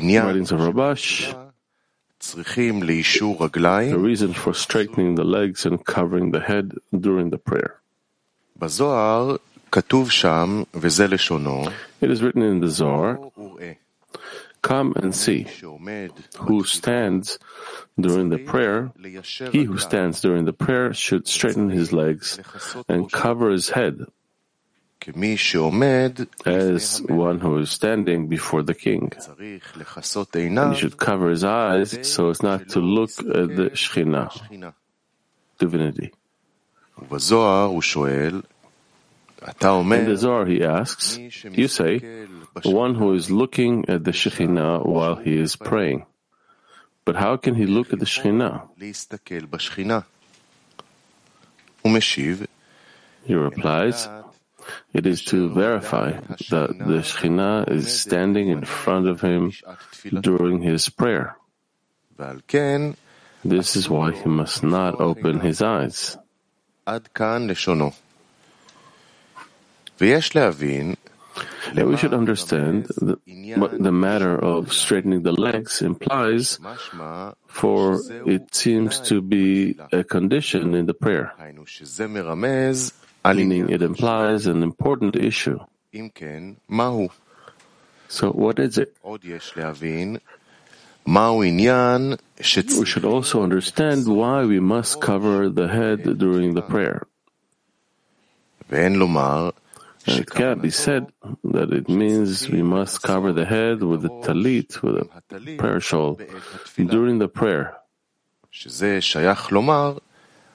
writings of Rabash, the reason for straightening the legs and covering the head during the prayer. It is written in the Zohar, "Come and see who stands during the prayer. He who stands during the prayer should straighten his legs and cover his head, as one who is standing before the king. And he should cover his eyes so as not to look at the Shekhinah, divinity." In the Zohar he asks, you say, one who is looking at the Shekhinah while he is praying. But how can he look at the Shekhinah? He replies, it is to verify that the Shekhinah is standing in front of him during his prayer. This is why he must not open his eyes. And we should understand what the matter of straightening the legs implies, for it seems to be a condition in the prayer. Meaning it implies an important issue. So what is it? We should also understand why we must cover the head during the prayer. And it can't be said that it means we must cover the head with a talit, with a prayer shawl, during the prayer.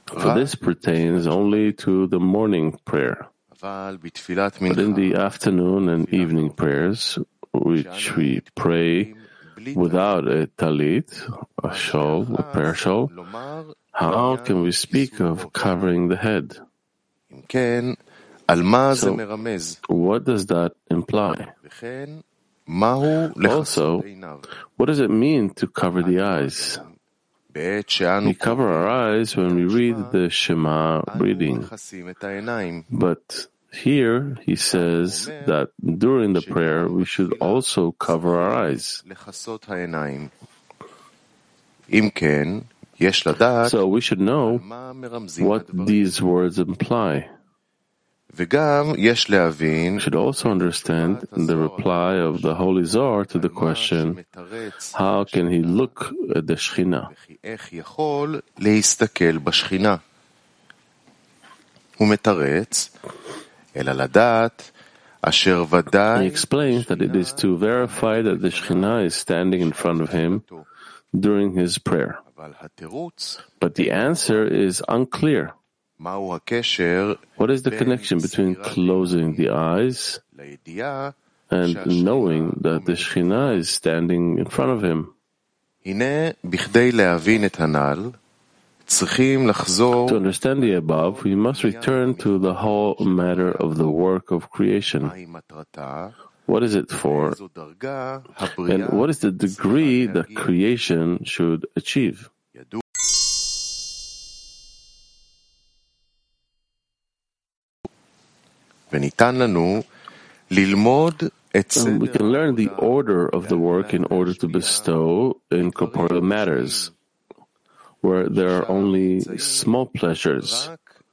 For this pertains only to the morning prayer. But in the afternoon and evening prayers, which we pray without a talit, a shawl, a prayer shawl, how can we speak of covering the head? So, what does that imply? Also, what does it mean to cover the eyes? We cover our eyes when we read the Shema reading. But here he says that during the prayer we should also cover our eyes. So we should know what these words imply. We should also understand the reply of the Holy Zohar to the question, how can he look at the Shekhinah? He explains that it is to verify that the Shekhinah is standing in front of him during his prayer. But the answer is unclear. What is the connection between closing the eyes and knowing that the Shekhinah is standing in front of him? To understand the above, we must return to the whole matter of the work of creation. What is it for? And what is the degree that creation should achieve? And we can learn the order of the work in order to bestow in corporeal matters, where there are only small pleasures,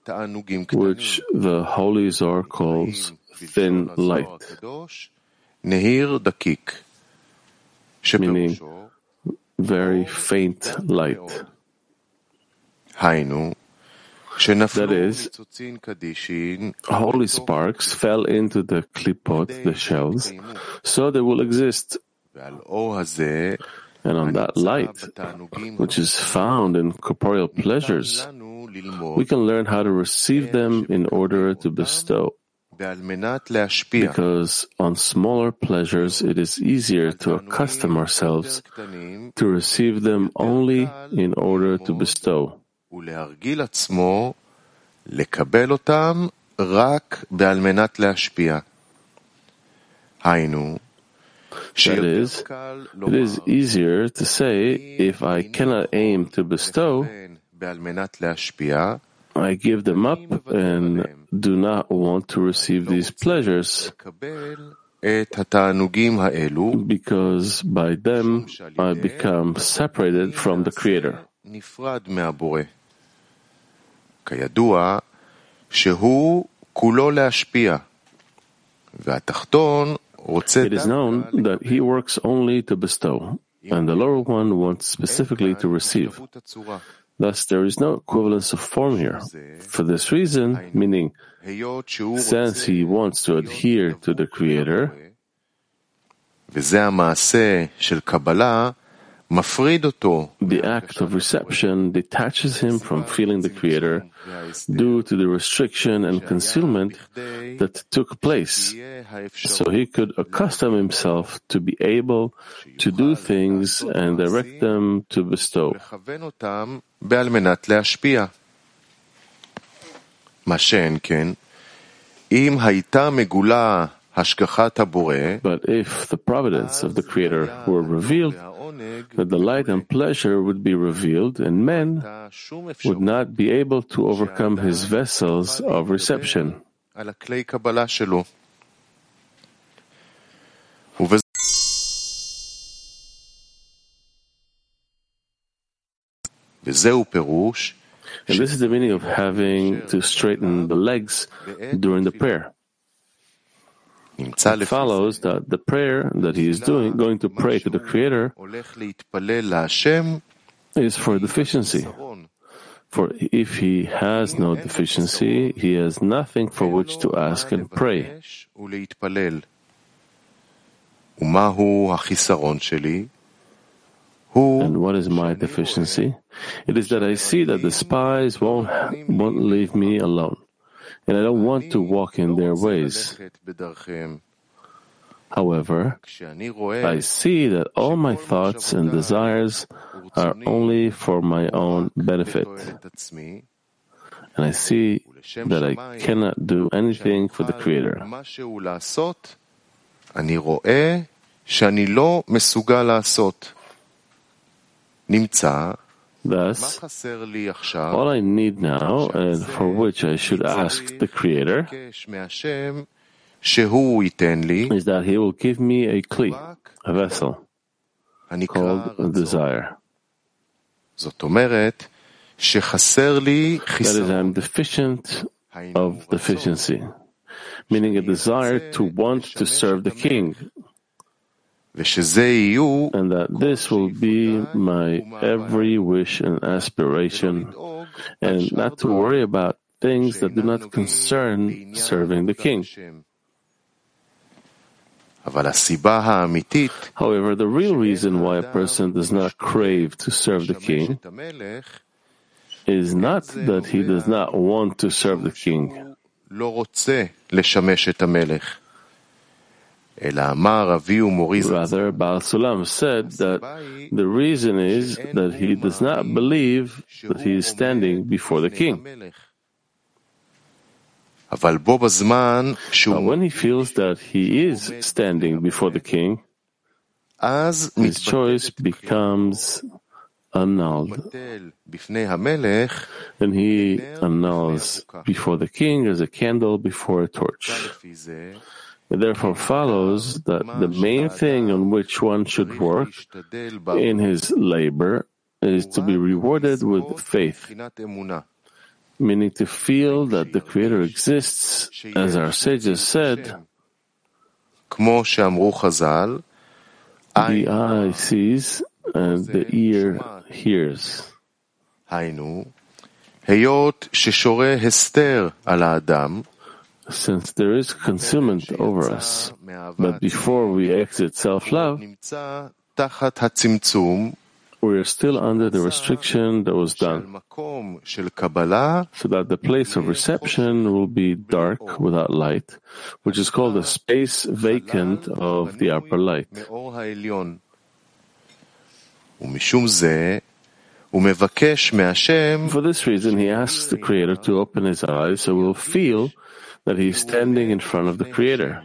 which the Holy Zohar calls thin light, meaning very faint light. That is, holy sparks fell into the klipot, the shells, so they will exist. And on that light, which is found in corporeal pleasures, we can learn how to receive them in order to bestow. Because on smaller pleasures, it is easier to accustom ourselves to receive them only in order to bestow. That is, it is easier to say, if I cannot aim to bestow, I give them up and do not want to receive these pleasures, because by them I become separated from the Creator. It is known that He works only to bestow, and the lower one wants specifically to receive. Thus, there is no equivalence of form here. For this reason, meaning, since he wants to adhere to the Creator, the act of reception detaches him from feeling the Creator due to the restriction and concealment that took place, so he could accustom himself to be able to do things and direct them to bestow. But if the providence of the Creator were revealed, that the light and pleasure would be revealed, and men would not be able to overcome his vessels of reception. And this is the meaning of having to straighten the legs during the prayer. It follows that the prayer that he is going to pray to the Creator, is for deficiency. For if he has no deficiency, he has nothing for which to ask and pray. And what is my deficiency? It is that I see that the spies won't leave me alone. And I don't want to walk in their ways. However, I see that all my thoughts and desires are only for my own benefit. And I see that I cannot do anything for the Creator. Thus, all I need now, and for which I should ask the Creator, is that He will give me a kli, a vessel, called a desire. That is, I am deficient of deficiency, meaning a desire to want to serve the King. And that this will be my every wish and aspiration, and not to worry about things that do not concern serving the King. However, the real reason why a person does not crave to serve the King is not that he does not want to serve the King. Rather, Baal Sulam said that the reason is that he does not believe that he is standing before the King. But when he feels that he is standing before the King, his choice becomes annulled. Then he annuls before the King as a candle before a torch. It therefore follows that the main thing on which one should work in his labor is to be rewarded with faith, meaning to feel that the Creator exists, as our sages said, the eye sees and the ear hears. Since there is concealment over us, but before we exit self-love, we are still under the restriction that was done, so that the place of reception will be dark without light, which is called the space vacant of the upper light. For this reason, he asks the Creator to open his eyes so we'll feel that he is standing in front of the Creator.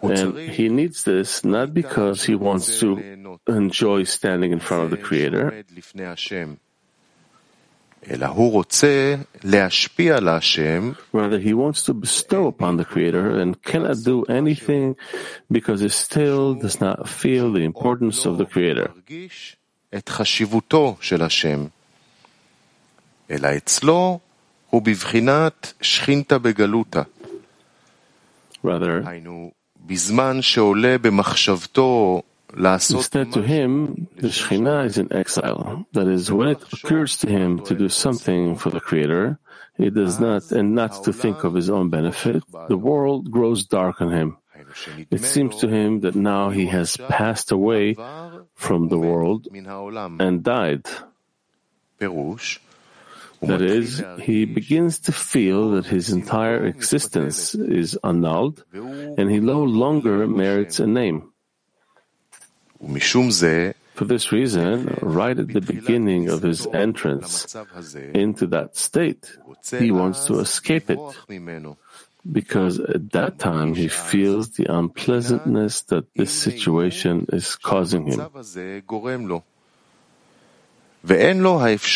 And he needs this not because he wants to enjoy standing in front of the Creator, Rather, he wants to bestow upon the Creator and cannot do anything because he still does not feel the importance of the Creator. Rather, instead, to him, the Shekhinah is in exile. That is, when it occurs to him to do something for the Creator, he does not, and not to think of his own benefit, the world grows dark on him. It seems to him that now he has passed away from the world and died. That is, he begins to feel that his entire existence is annulled, and he no longer merits a name. For this reason, right at the beginning of his entrance into that state, he wants to escape it, because at that time he feels the unpleasantness that this situation is causing him. And he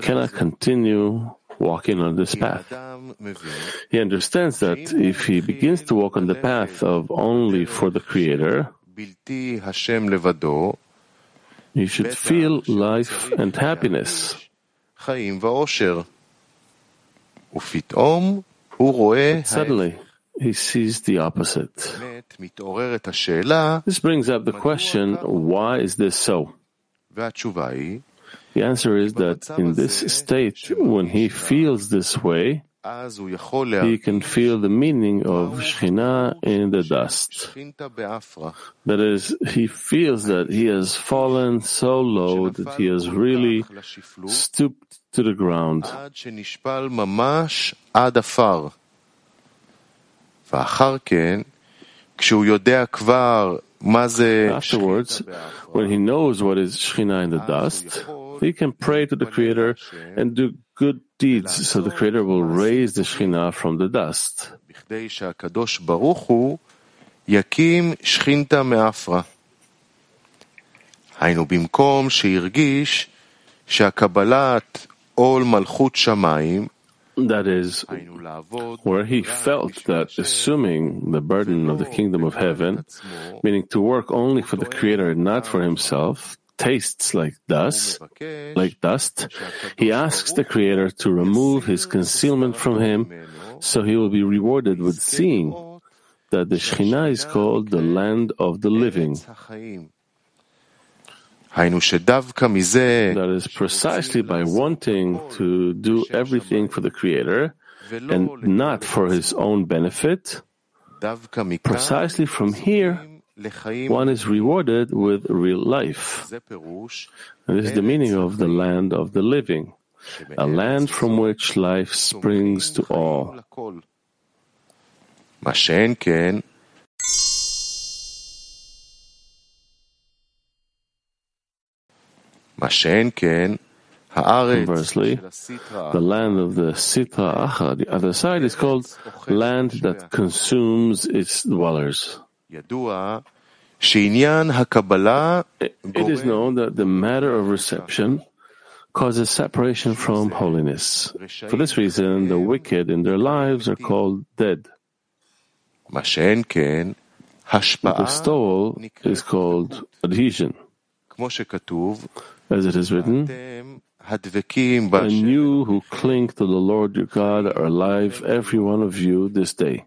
cannot continue walking on this path. He understands that if he begins to walk on the path of only for the Creator, he should feel life and happiness. But suddenly, he sees the opposite. This brings up the question, why is this so? The answer is that in this state, when he feels this way, he can feel the meaning of Shekhinah in the dust. That is, he feels that he has fallen so low that he has really stooped to the ground. Afterwards, when he knows what is Shekhinah in the dust, he can pray to the Creator and do good deeds, so the Creator will raise the Shekhinah from the dust. That is, where he felt that assuming the burden of the kingdom of heaven, meaning to work only for the Creator and not for himself, tastes like dust, he asks the Creator to remove his concealment from him, so he will be rewarded with seeing that the Shekhinah is called the land of the living. That is, precisely by wanting to do everything for the Creator and not for his own benefit, precisely from here, one is rewarded with real life. And this is the meaning of the land of the living, a land from which life springs to all. Conversely, the land of the Sitra Achra, the other side, is called land that consumes its dwellers. It is known that the matter of reception causes separation from holiness. For this reason, the wicked in their lives are called dead. The bestowal is called adhesion. As it is written, and you who cling to the Lord your God are alive, every one of you, this day.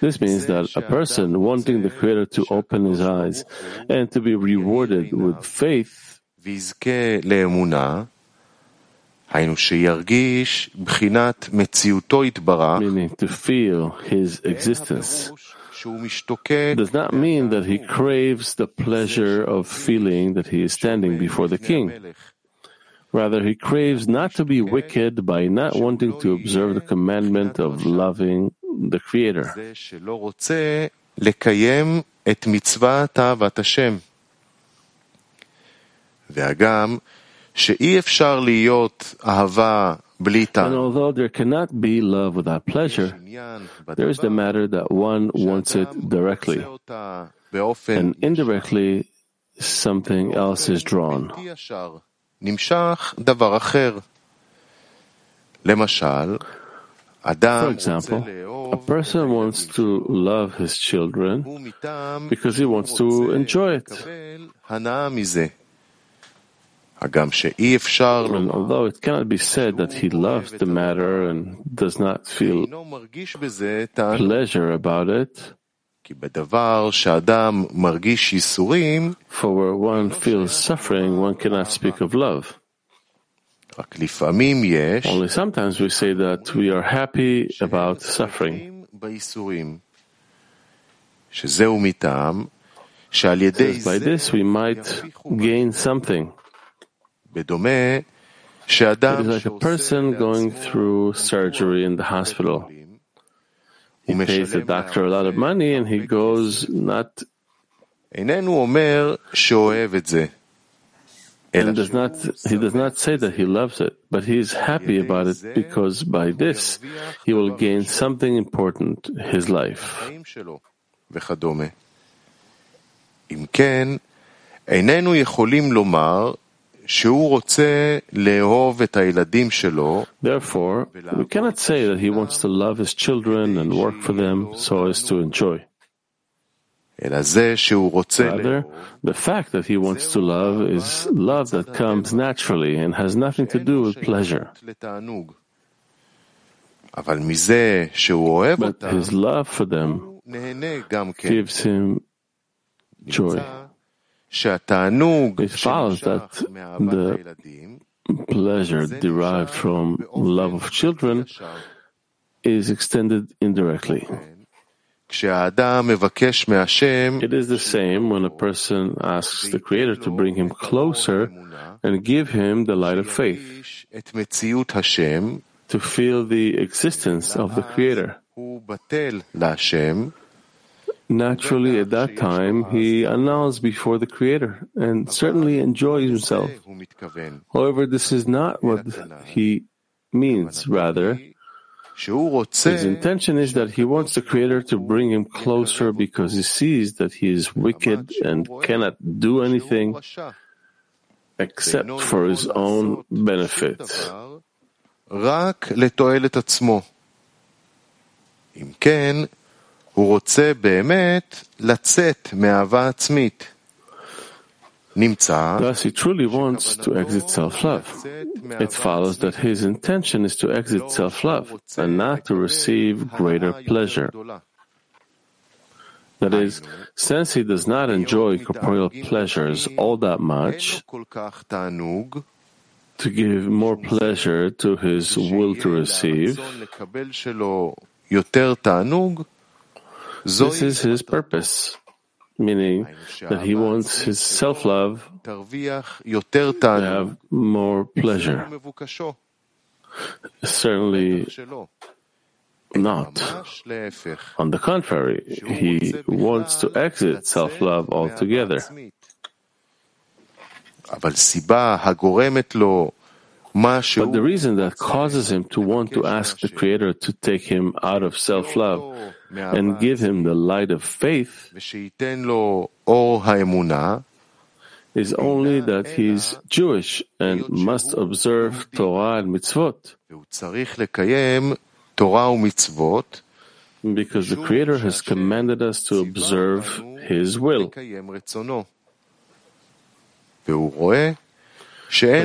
This means that a person wanting the Creator to open his eyes and to be rewarded with faith meaning to feel his existence does not mean that he craves the pleasure of feeling that he is standing before the king. Rather, he craves not to be wicked by not wanting to observe the commandment of loving the Creator. And although there cannot be love without pleasure, there is the matter that one wants it directly, and indirectly something else is drawn. For example, a person wants to love his children because he wants to enjoy it. And although it cannot be said that he loves the matter and does not feel pleasure about it, for where one feels suffering, one cannot speak of love. Only sometimes we say that we are happy about suffering. By this we might gain something. It is like a person going through surgery in the hospital. He pays the doctor a lot of money and he goes not and does not say that he loves it, but he is happy about it because by this he will gain something important, his life. Therefore, we cannot say that he wants to love his children and work for them so as to enjoy. Rather, the fact that he wants to love is love that comes naturally and has nothing to do with pleasure. But his love for them gives him joy. It follows that the pleasure derived from love of children is extended indirectly. It is the same when a person asks the Creator to bring him closer and give him the light of faith, to feel the existence of the Creator. Naturally, at that time, he annuls before the Creator and certainly enjoys himself. However, this is not what he means. Rather, his intention is that he wants the Creator to bring him closer because he sees that he is wicked and cannot do anything except for his own benefit. Thus he truly wants to exit self-love. It follows that his intention is to exit self-love and not to receive greater pleasure. That is, since he does not enjoy corporeal pleasures all that much, to give more pleasure to his will to receive, this is his purpose, meaning that he wants his self-love to have more pleasure. Certainly not. On the contrary, he wants to exit self-love altogether. But the reason that causes him to want to ask the Creator to take him out of self-love and give him the light of faith is only that he is Jewish and must observe Torah and mitzvot, because the Creator has commanded us to observe His will. But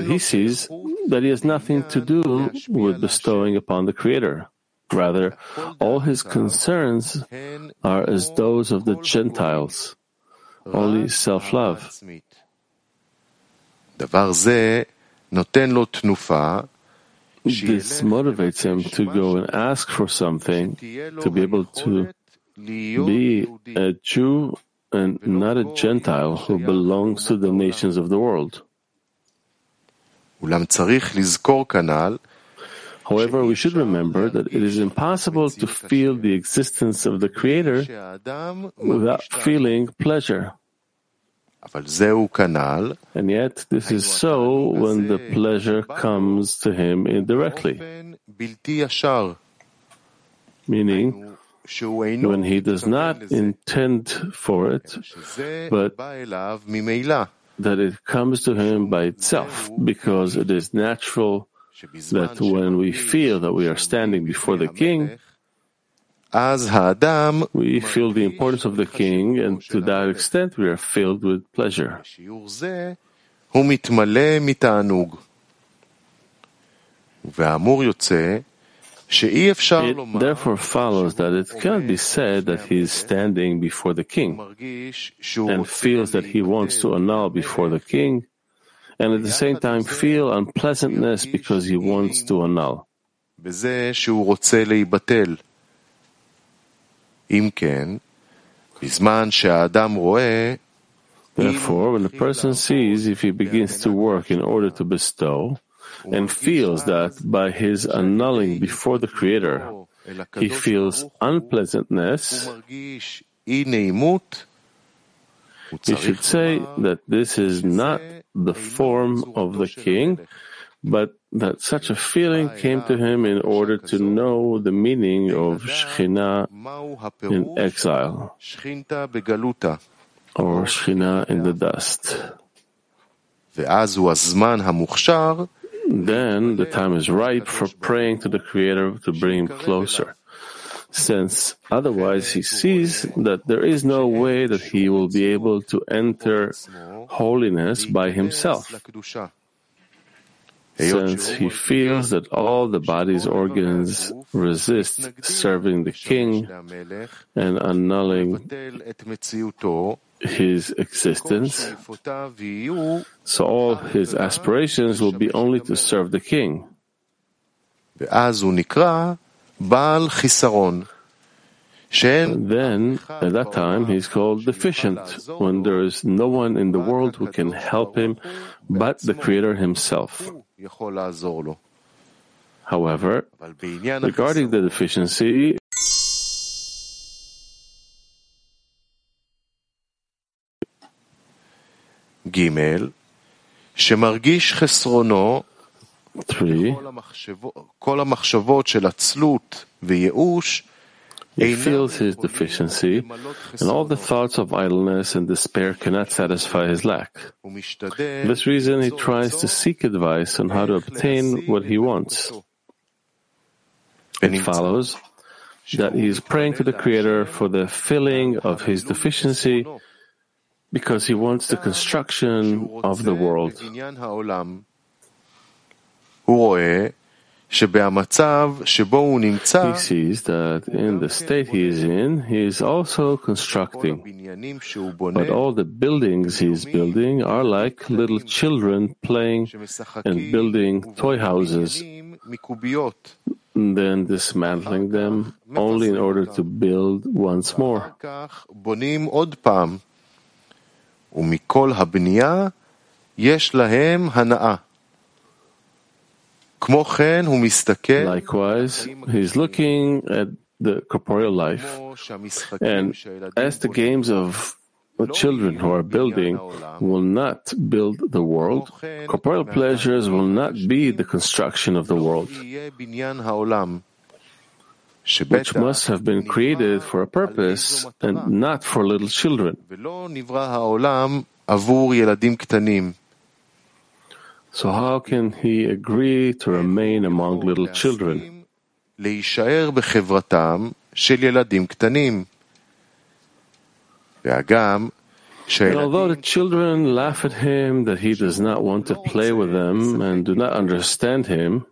he sees that he has nothing to do with bestowing upon the Creator. Rather, all his concerns are as those of the Gentiles, only self-love. This motivates him to go and ask for something, to be able to be a Jew and not a Gentile who belongs to the nations of the world. However, we should remember that it is impossible to feel the existence of the Creator without feeling pleasure. And yet, this is so when the pleasure comes to him indirectly, meaning when he does not intend for it, but that it comes to him by itself, because it is natural that when we feel that we are standing before the king, we feel the importance of the king, and to that extent we are filled with pleasure. It therefore follows that it cannot be said that he is standing before the king and feels that he wants to annul before the king, and at the same time feel unpleasantness because he wants to annul. Therefore, when the person sees, if he begins to work in order to bestow, and feels that by his annulling before the Creator, he feels unpleasantness, he should say that this is not the form of the king, but that such a feeling came to him in order to know the meaning of Shekhinah in exile, or Shekhinah in the dust. Then the time is ripe for praying to the Creator to bring him closer, since otherwise he sees that there is no way that he will be able to enter holiness by himself, since he feels that all the body's organs resist serving the king and annulling his existence, so all his aspirations will be only to serve the king. Then, at that time, he is called deficient, when there is no one in the world who can help him but the Creator himself. However, regarding the deficiency, he feels his deficiency, and all the thoughts of idleness and despair cannot satisfy his lack. For this reason, he tries to seek advice on how to obtain what he wants. It follows that he is praying to the Creator for the filling of his deficiency, because he wants the construction of the world. He sees that in the state he is in, he is also constructing. But all the buildings he is building are like little children playing and building toy houses, then dismantling them only in order to build once more. Likewise, he is looking at the corporeal life, and as the games of the children who are building will not build the world, corporeal pleasures will not be the construction of the world, which must have been created for a purpose and not for little children. So how can he agree to remain among little children? And although the children laugh at him that he does not want to play with them and do not understand him,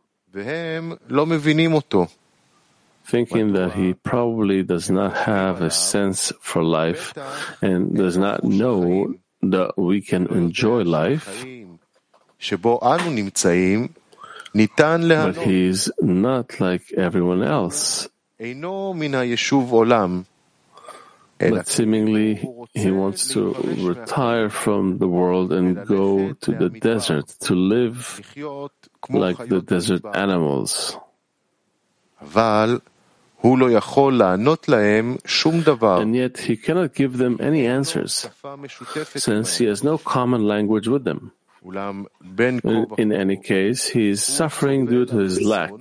thinking that he probably does not have a sense for life and does not know that we can enjoy life, but he is not like everyone else. But seemingly he wants to retire from the world and go to the desert to live like the desert animals. And yet he cannot give them any answers, since he has no common language with them. In any case, he is suffering due to his lack,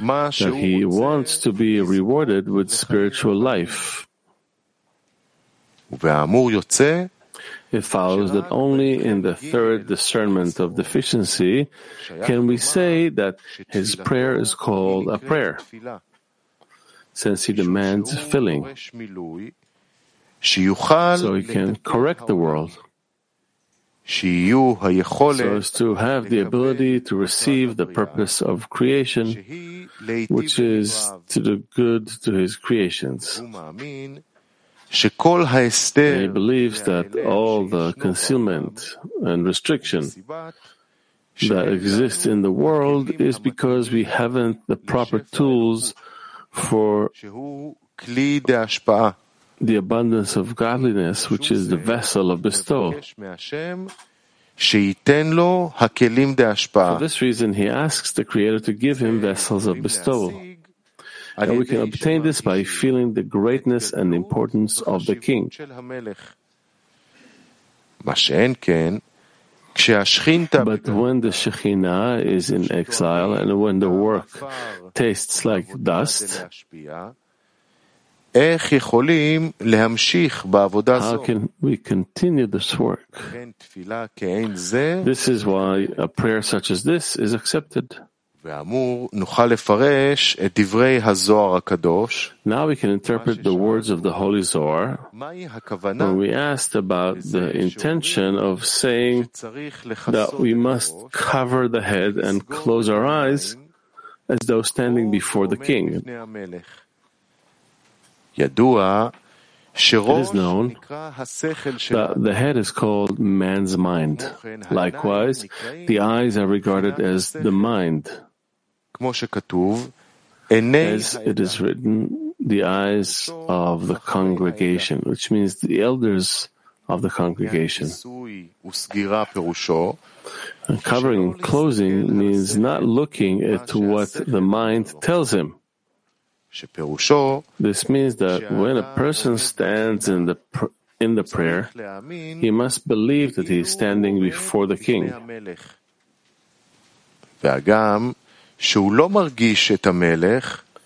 that he wants to be rewarded with spiritual life. It follows that only in the third discernment of deficiency can we say that his prayer is called a prayer, since he demands filling, so he can correct the world, so as to have the ability to receive the purpose of creation, which is to do good to his creations. He believes that all the concealment and restriction that exists in the world is because we haven't the proper tools for the abundance of godliness, which is the vessel of bestowal. For this reason, he asks the Creator to give him vessels of bestowal. And we can obtain this by feeling the greatness and importance of the king. But when the Shekhinah is in exile and when the work tastes like dust, how can we continue this work? This is why a prayer such as this is accepted. Now we can interpret the words of the Holy Zohar when we asked about the intention of saying that we must cover the head and close our eyes as though standing before the king. It is known that the head is called man's mind. Likewise, the eyes are regarded as the mind. As it is written, the eyes of the congregation, which means the elders of the congregation. And covering and closing means not looking at what the mind tells him. This means that when a person stands in the prayer, he must believe that he is standing before the king.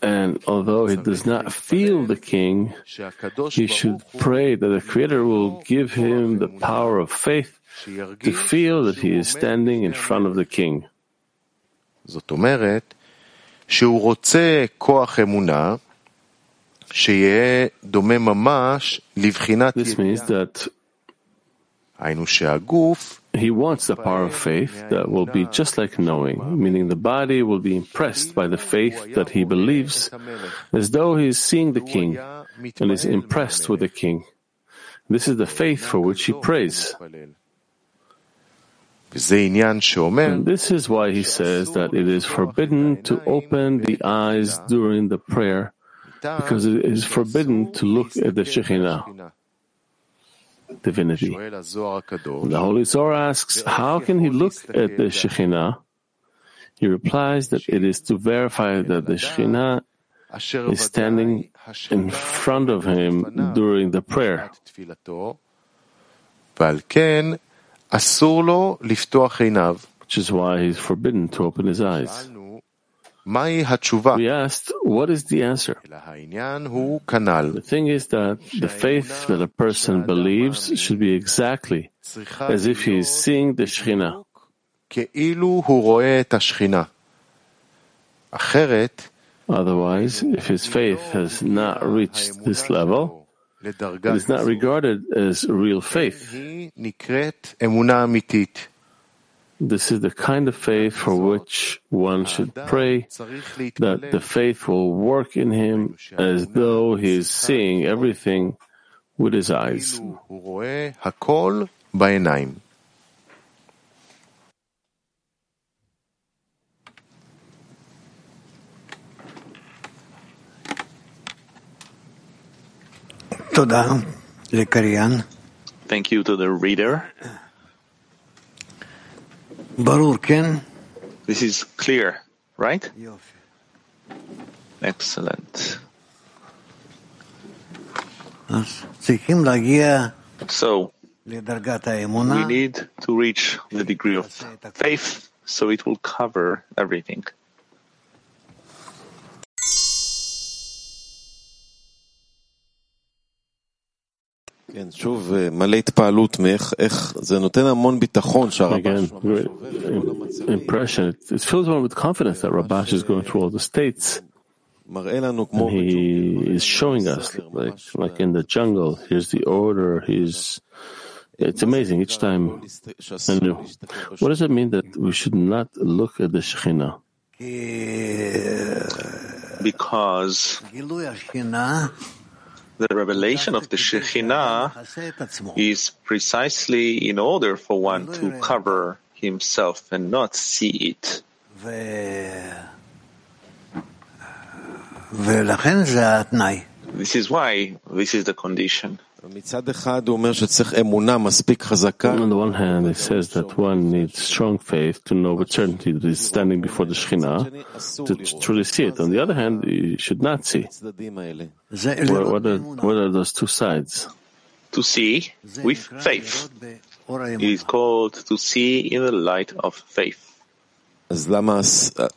And although he does not feel the king, he should pray that the Creator will give him the power of faith to feel that he is standing in front of the king. This means that he wants the power of faith that will be just like knowing, meaning the body will be impressed by the faith that he believes, as though he is seeing the king and is impressed with the king. This is the faith for which he prays. And this is why he says that it is forbidden to open the eyes during the prayer, because it is forbidden to look at the Shekhinah, divinity. The Holy Zohar asks, how can he look at the Shekhinah? He replies that it is to verify that the Shekhinah is standing in front of him during the prayer. Which is why he is forbidden to open his eyes. We asked, what is the answer? The thing is that the faith that a person believes should be exactly as if he is seeing the Shekhinah. Otherwise, if his faith has not reached this level, it is not regarded as real faith. This is the kind of faith for which one should pray that the faith will work in him as though he is seeing everything with his eyes. Thank you to the reader. This is clear, right? Excellent. So, we need to reach the degree of faith so it will cover everything. Again, impression. It fills one with confidence that Rabash is going through all the states. And he is showing us, like in the jungle, here's the order, it's amazing each time. And what does it mean that we should not look at the Shekhinah? Because the revelation of the Shekhinah is precisely in order for one to cover himself and not see it. This is why this is the condition. On the one hand, it says that one needs strong faith to know with certainty that he's standing before the Shekhinah, to truly see it. On the other hand, you should not see. What are those two sides? To see with faith. It is called to see in the light of faith. So,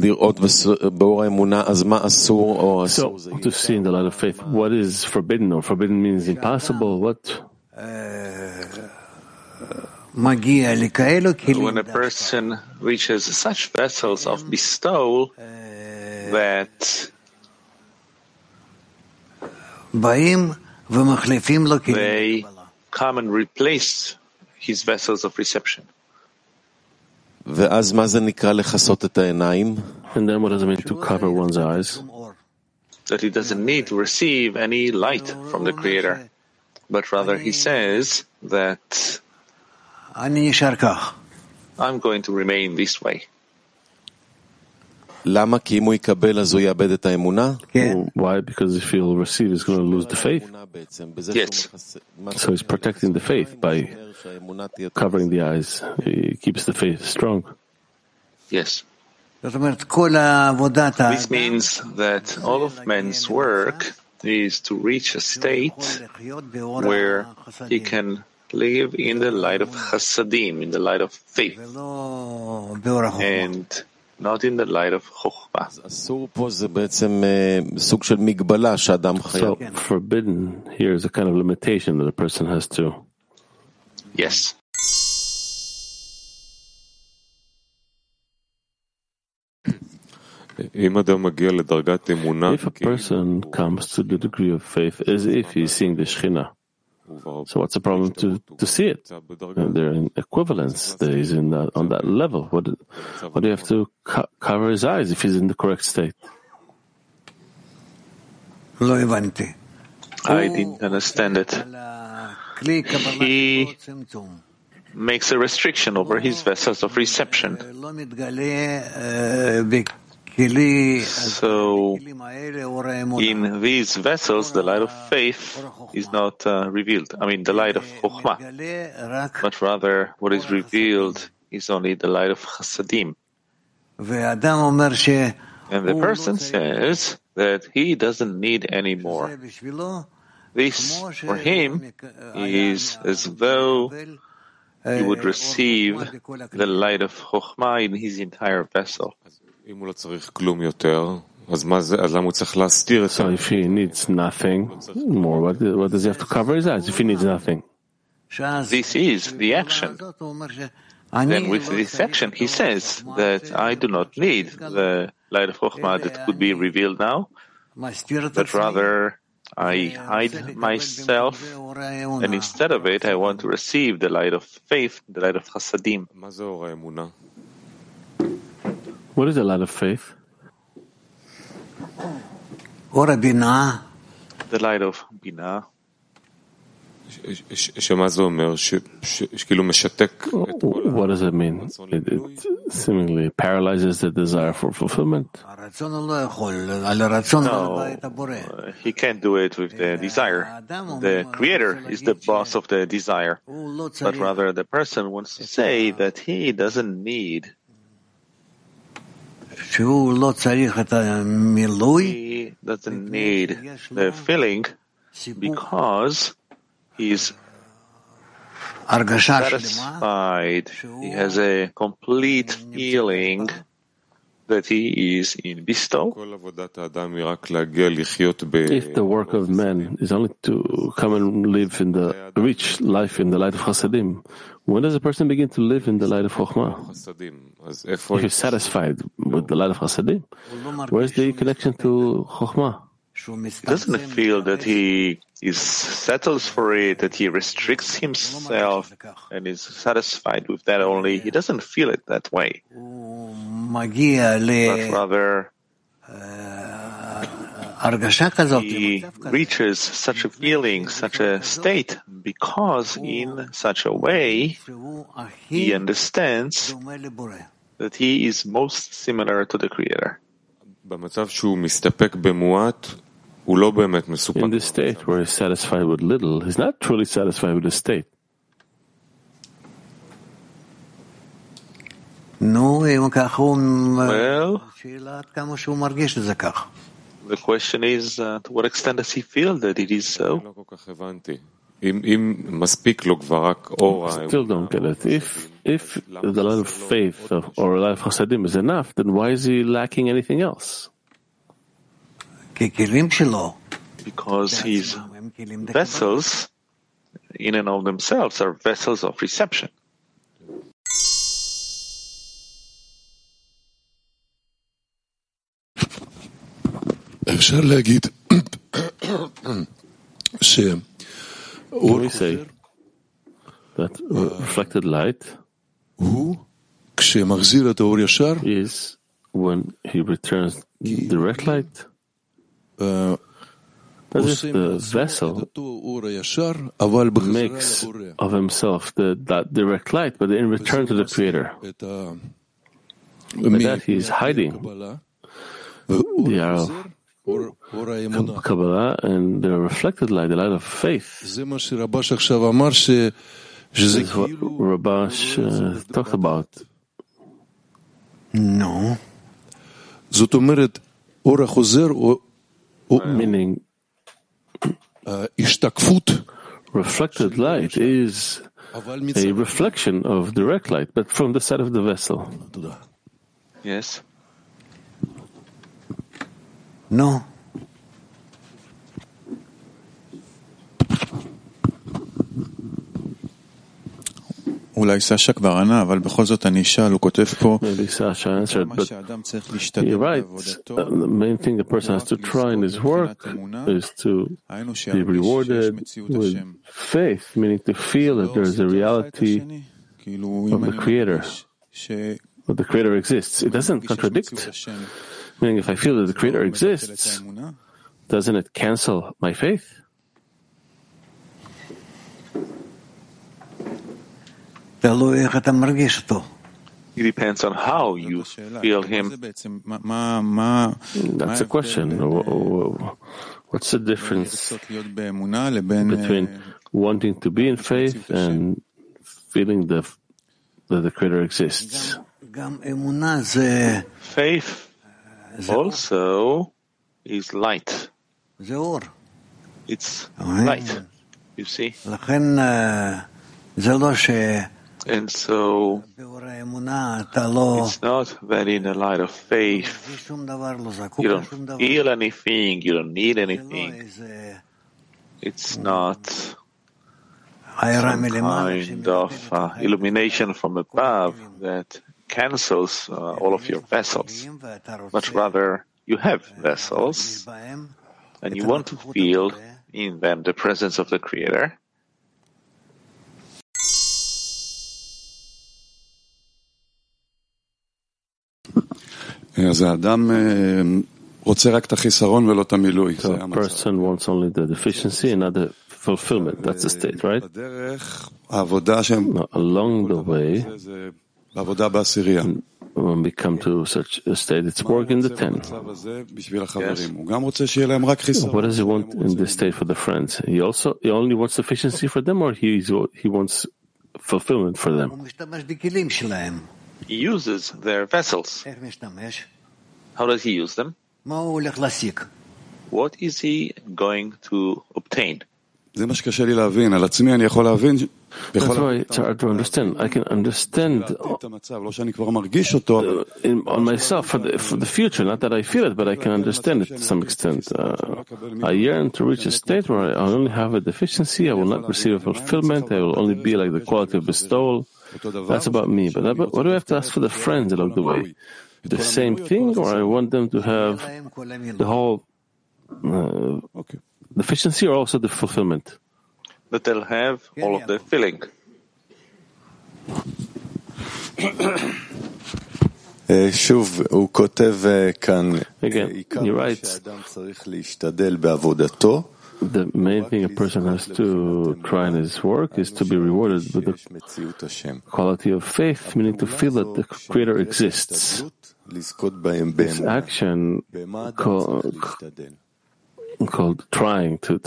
to see in the light of faith, what is forbidden, or forbidden means impossible, what? When a person reaches such vessels of bestowal that they come and replace his vessels of reception. And then what does it mean to cover one's eyes? That he doesn't need to receive any light from the Creator, but rather he says that I'm going to remain this way. Why? Because if he'll receive, he's going to lose the faith. Yes. So he's protecting the faith by covering the eyes. He keeps the faith strong. Yes. This means that all of man's work is to reach a state where he can live in the light of chassadim, in the light of faith, and not in the light of Chokhmah. So forbidden here is a kind of limitation that a person has to. Yes. If a person comes to the degree of faith as if he's seeing the Shekhinah, so what's the problem to see it? They're in equivalence. He's on that level. What do you have to cover his eyes if he's in the correct state? I didn't understand it. He makes a restriction over his vessels of reception. So, in these vessels, the light of faith is not revealed. The light of Chokhmah. But rather, what is revealed is only the light of Chassadim. And the person says that he doesn't need any more. This, for him, is as though he would receive the light of Chokhmah in his entire vessel. So if he needs nothing more, what does he have to cover his eyes if he needs nothing? This is the action. Then with this action, he says that I do not need the light of Chokhmah that could be revealed now, but rather I hide myself, and instead of it, I want to receive the light of faith, the light of Chassadim. What is the light of faith? The light of Binah. What does it mean? It seemingly paralyzes the desire for fulfillment. No, he can't do it with the desire. The Creator is the boss of the desire. But rather, the person wants to say that he doesn't need. He doesn't need the filling because he is satisfied. He has a complete feeling that he is in Bisto. If the work of man is only to come and live in the rich life, in the light of Chasadim, when does a person begin to live in the light of Chokhmah? If he's satisfied with the light of Chasadim, where's the connection to Chokhmah? Doesn't it feel that he is settles for it, that he restricts himself and is satisfied with that only? He doesn't feel it that way. But rather, he reaches such a feeling, such a state, because in such a way he understands that he is most similar to the Creator. In this state where he's satisfied with little, he's not truly satisfied with the state. Well, the question is, to what extent does he feel that it is so? I still don't get it. If the light of faith or life of Chasadim is enough, then why is he lacking anything else? Because his vessels, in and of themselves, are vessels of reception. Can we say that reflected light is when he returns direct light? As if the vessel makes of himself that direct light, but in return to the Creator. By that he is hiding the arrow. Kabbalah and the reflected light, the light of faith. This is what Rabash talked about. No. Meaning, reflected light is a reflection of direct light, but from the side of the vessel. Yes. No. Maybe Sasha answered, but you're right. The main thing the person has to try in his work is to be rewarded with faith, meaning to feel that there is a reality of the Creator, that the Creator exists. It doesn't contradict. Meaning, if I feel that the Creator exists, doesn't it cancel my faith? It depends on how you feel Him. That's the question. What's the difference between wanting to be in faith and feeling that the Creator exists? Faith also is light. It's light, you see. And so it's not that in the light of faith you don't feel anything, you don't need anything. It's not some kind of illumination from above that cancels all of your vessels. Much rather, you have vessels, and you want to feel in them the presence of the Creator. So a person wants only the deficiency and not the fulfillment. That's the state, right? No, along the way, when we come to such a state, it's work in the 10. Yes. What does he want in this state for the friends? He only wants sufficiency for them, or he wants fulfillment for them? He uses their vessels. How does he use them? What is he going to obtain? That's why it's hard to understand. I can understand on myself for the future, not that I feel it, but I can understand it to some extent. I yearn to reach a state where I only have a deficiency, I will not receive a fulfillment, I will only be like the quality of bestowal. That's about me. But what do I have to ask for the friends along the way? The same thing, or I want them to have the whole deficiency or also the fulfillment? That they'll have all of the feeling. Again, he writes, the main thing a person has to try in his work is to be rewarded with the quality of faith, meaning to feel that the Creator exists. This action called trying to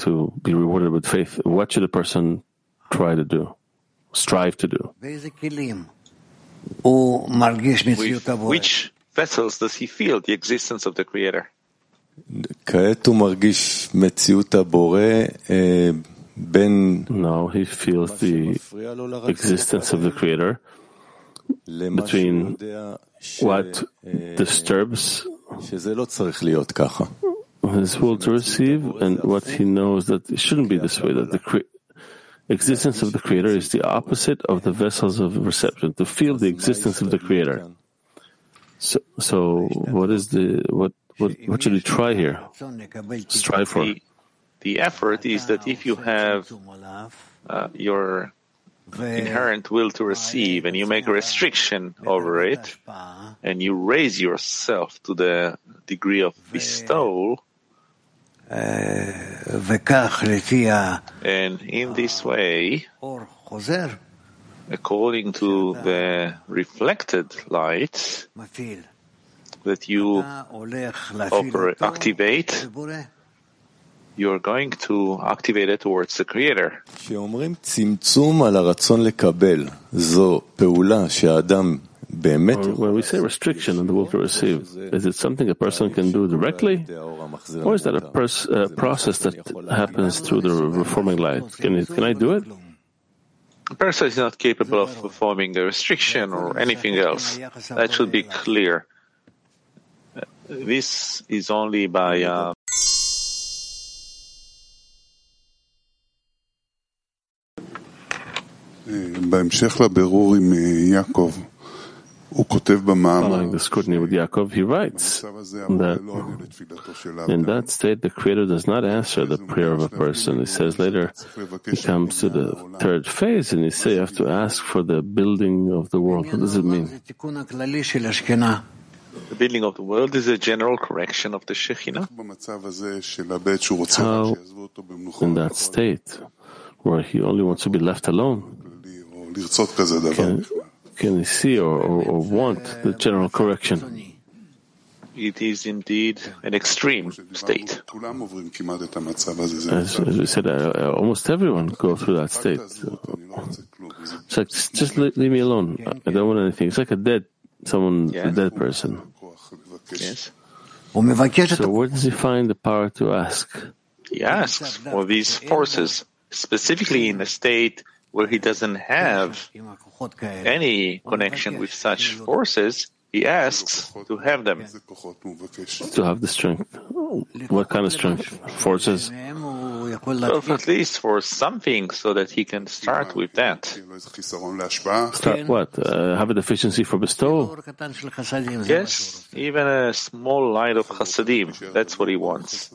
be rewarded with faith, what should a person try to do, strive to do? Which vessels does he feel the existence of the Creator? Now he feels the existence of the Creator between what disturbs his will to receive and what he knows that it shouldn't be this way, that the existence of the Creator is the opposite of the vessels of reception, to feel the existence of the Creator. So what should he try here? Strive for? The effort is that if you have your inherent will to receive and you make a restriction over it and you raise yourself to the degree of bestowal, and in this way, according to the reflected light that you activate, you are going to activate it towards the Creator. When we say restriction on the will to receive, is it something a person can do directly? Or is that a process that happens through the reforming light? Can I do it? A person is not capable of performing a restriction or anything else. That should be clear. This is only by... Following the scrutiny with Yaakov, he writes that in that state the Creator does not answer the prayer of a person. He says later, he comes to the third phase and he says, you have to ask for the building of the world. What does it mean? The building of the world is a general correction of the Shekhinah. How in that state, where he only wants to be left alone, can he see or want the general correction? It is indeed an extreme state. As we said, almost everyone goes through that state. It's like, just leave me alone. I don't want anything. It's like a dead person. Yes. So where does he find the power to ask? He asks for these forces, specifically in a state where he doesn't have any connection with such forces. He asks to have them. To have the strength. What kind of strength? Forces? Well, at least for something, so that he can start with that. Start what? Have a deficiency for bestowal? Yes, even a small light of chasadim. That's what he wants.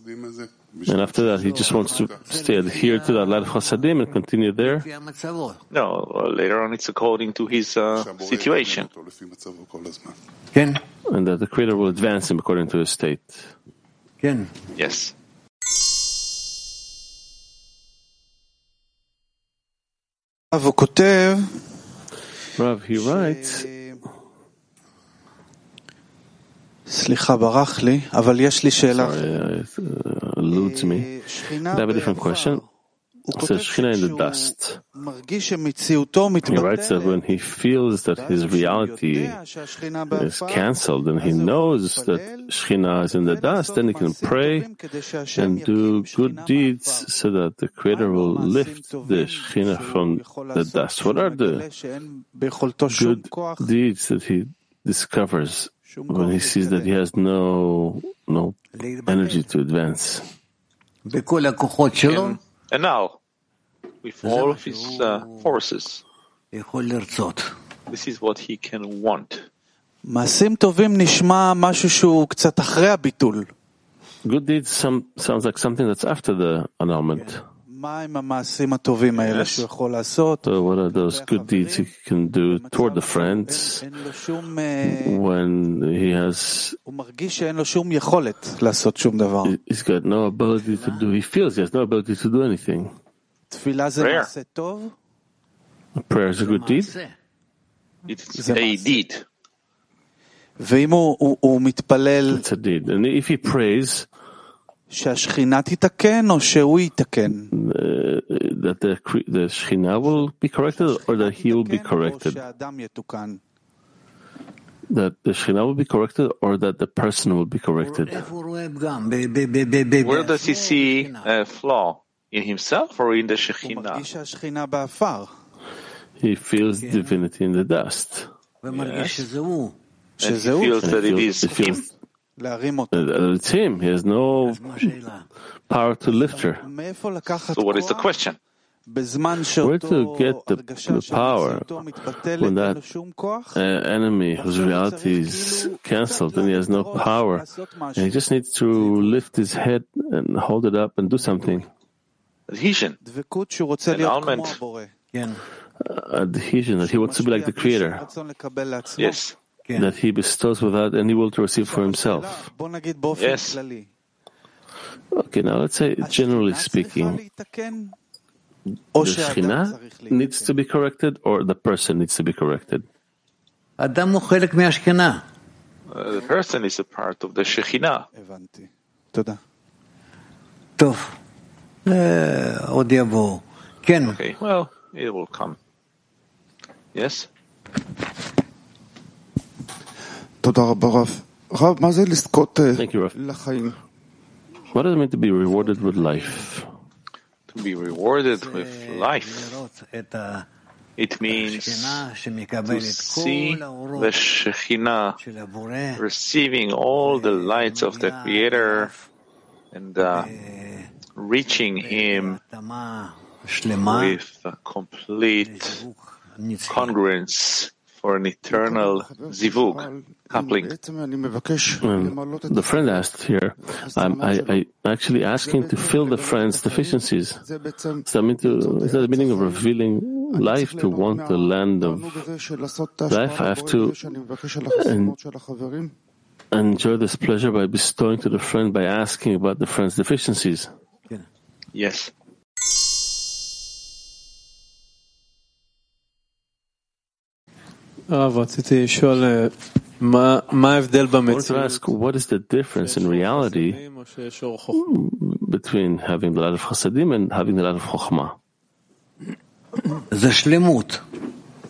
And after that, he just wants to stay adhere to that light of chasadim and continue there? No, later on it's according to his situation. And that the Creator will advance him according to his state. Yes. Rav, he writes, sorry, it eludes me. I have a different question. says Shechina in the dust. He writes that when he feels that his reality is cancelled and he knows that Shechina is in the dust, then he can pray and do good deeds so that the Creator will lift the Shechina from the dust. What are the good deeds that he discovers when he sees that he has no energy to advance? And now, with all of his forces, this is what he can want. Good deeds sounds like something that's after the annulment. Yes. So what are those good deeds he can do toward the friends when he has... He's got no ability to do... He feels he has no ability to do anything. Prayer. Prayer is a good deed? It's a deed. It's a deed. And if he prays... that the Shechina will be corrected or that he will be corrected? That the Shechina will be corrected or that the person will be corrected? Where does he see a flaw? In himself or in the Shechina? He feels divinity in the dust. Yes. And he feels that it is him. It's him. He has no power to lift her. So what is the question? Where to get the power when that enemy whose reality is cancelled and he has no power and he just needs to lift his head and hold it up and do something? Adhesion. Annulment. Adhesion, that he wants to be like the Creator. Yes. That he bestows without any will to receive for himself. Yes. Okay, now let's say, generally speaking, the Shechina needs to be corrected or the person needs to be corrected? The person is a part of the Shechina. Okay, well, it will come. Yes? Thank you, Rav. What does it mean to be rewarded with life? To be rewarded with life, it means to see the Shechina receiving all the lights of the Creator and reaching him with a complete congruence for an eternal zivug, coupling. The friend asked here, I'm actually asking to fill the friend's deficiencies. Is that the meaning of revealing life, to want the land of life? I have to enjoy this pleasure by bestowing to the friend, by asking about the friend's deficiencies. Yes. I want to ask, what is the difference in reality between having the light of Chasadim and having the light of Chochmah?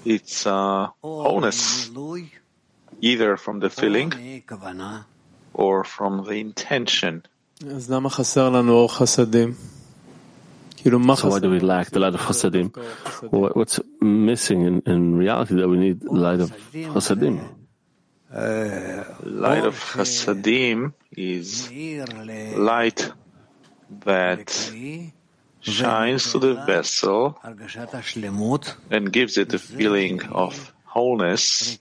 It's wholeness, either from the feeling or from the intention. So why do we lack the light of Chasadim? What's missing in reality that we need light of Chasadim? Light of Chasadim is light that shines to the vessel and gives it a feeling of wholeness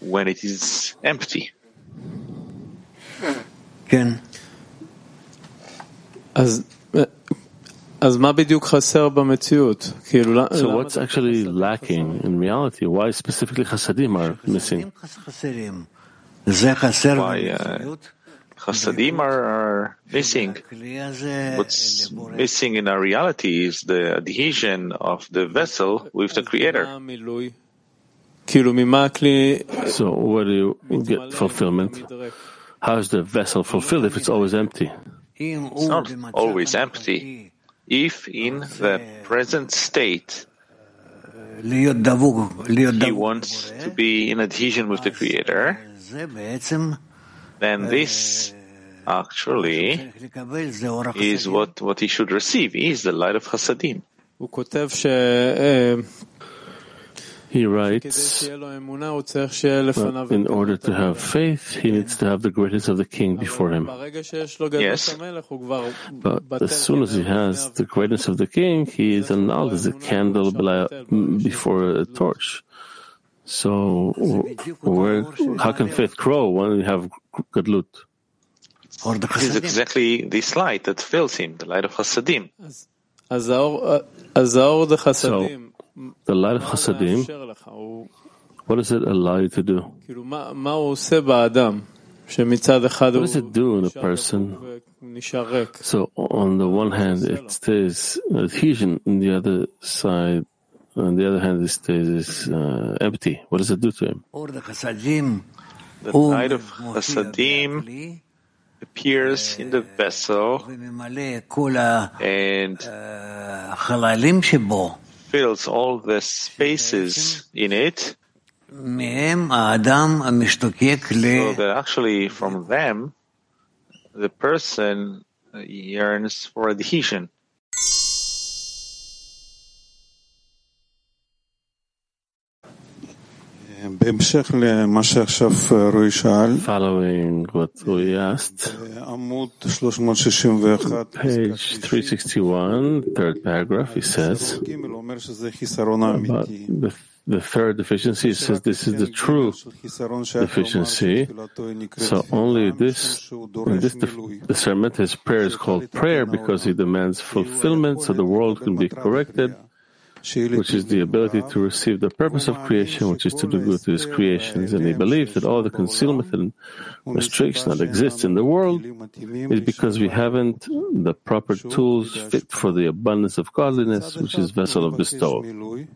when it is empty. So what's actually lacking in reality? Why specifically Chasadim are missing? Why Chasadim are missing? What's missing in our reality is the adhesion of the vessel with the Creator. So where do you get fulfillment? How is the vessel fulfilled if it's always empty? It's not always empty. if in the present state he wants to be in adhesion with the Creator, then this actually is what he should receive. He is the light of Chasadim. He writes, in order to have faith, he needs to have the greatness of the king before him. Yes. But as soon as he has the greatness of the king, he is annulled as a candle before a torch. So how can faith grow when we have Gadlut? It is exactly this light that fills him, the light of Chasadim. So, the light of Chasadim, what does it allow you to do? What does it do in a person? So on the one hand it stays adhesion, on the other hand it stays empty. What does it do to him? The light of Chasadim appears in the vessel and fills all the spaces in it, so that actually from them the person yearns for adhesion. Following what we asked, page 361, third paragraph, he says, about the third deficiency, he says this is the true deficiency. So only this sermon, his prayer is called prayer because he demands fulfillment so the world can be corrected, which is the ability to receive the purpose of creation, which is to do good to his creations. And he believes that all the concealment and restriction that exists in the world is because we haven't the proper tools fit for the abundance of godliness, which is vessel of bestowal. On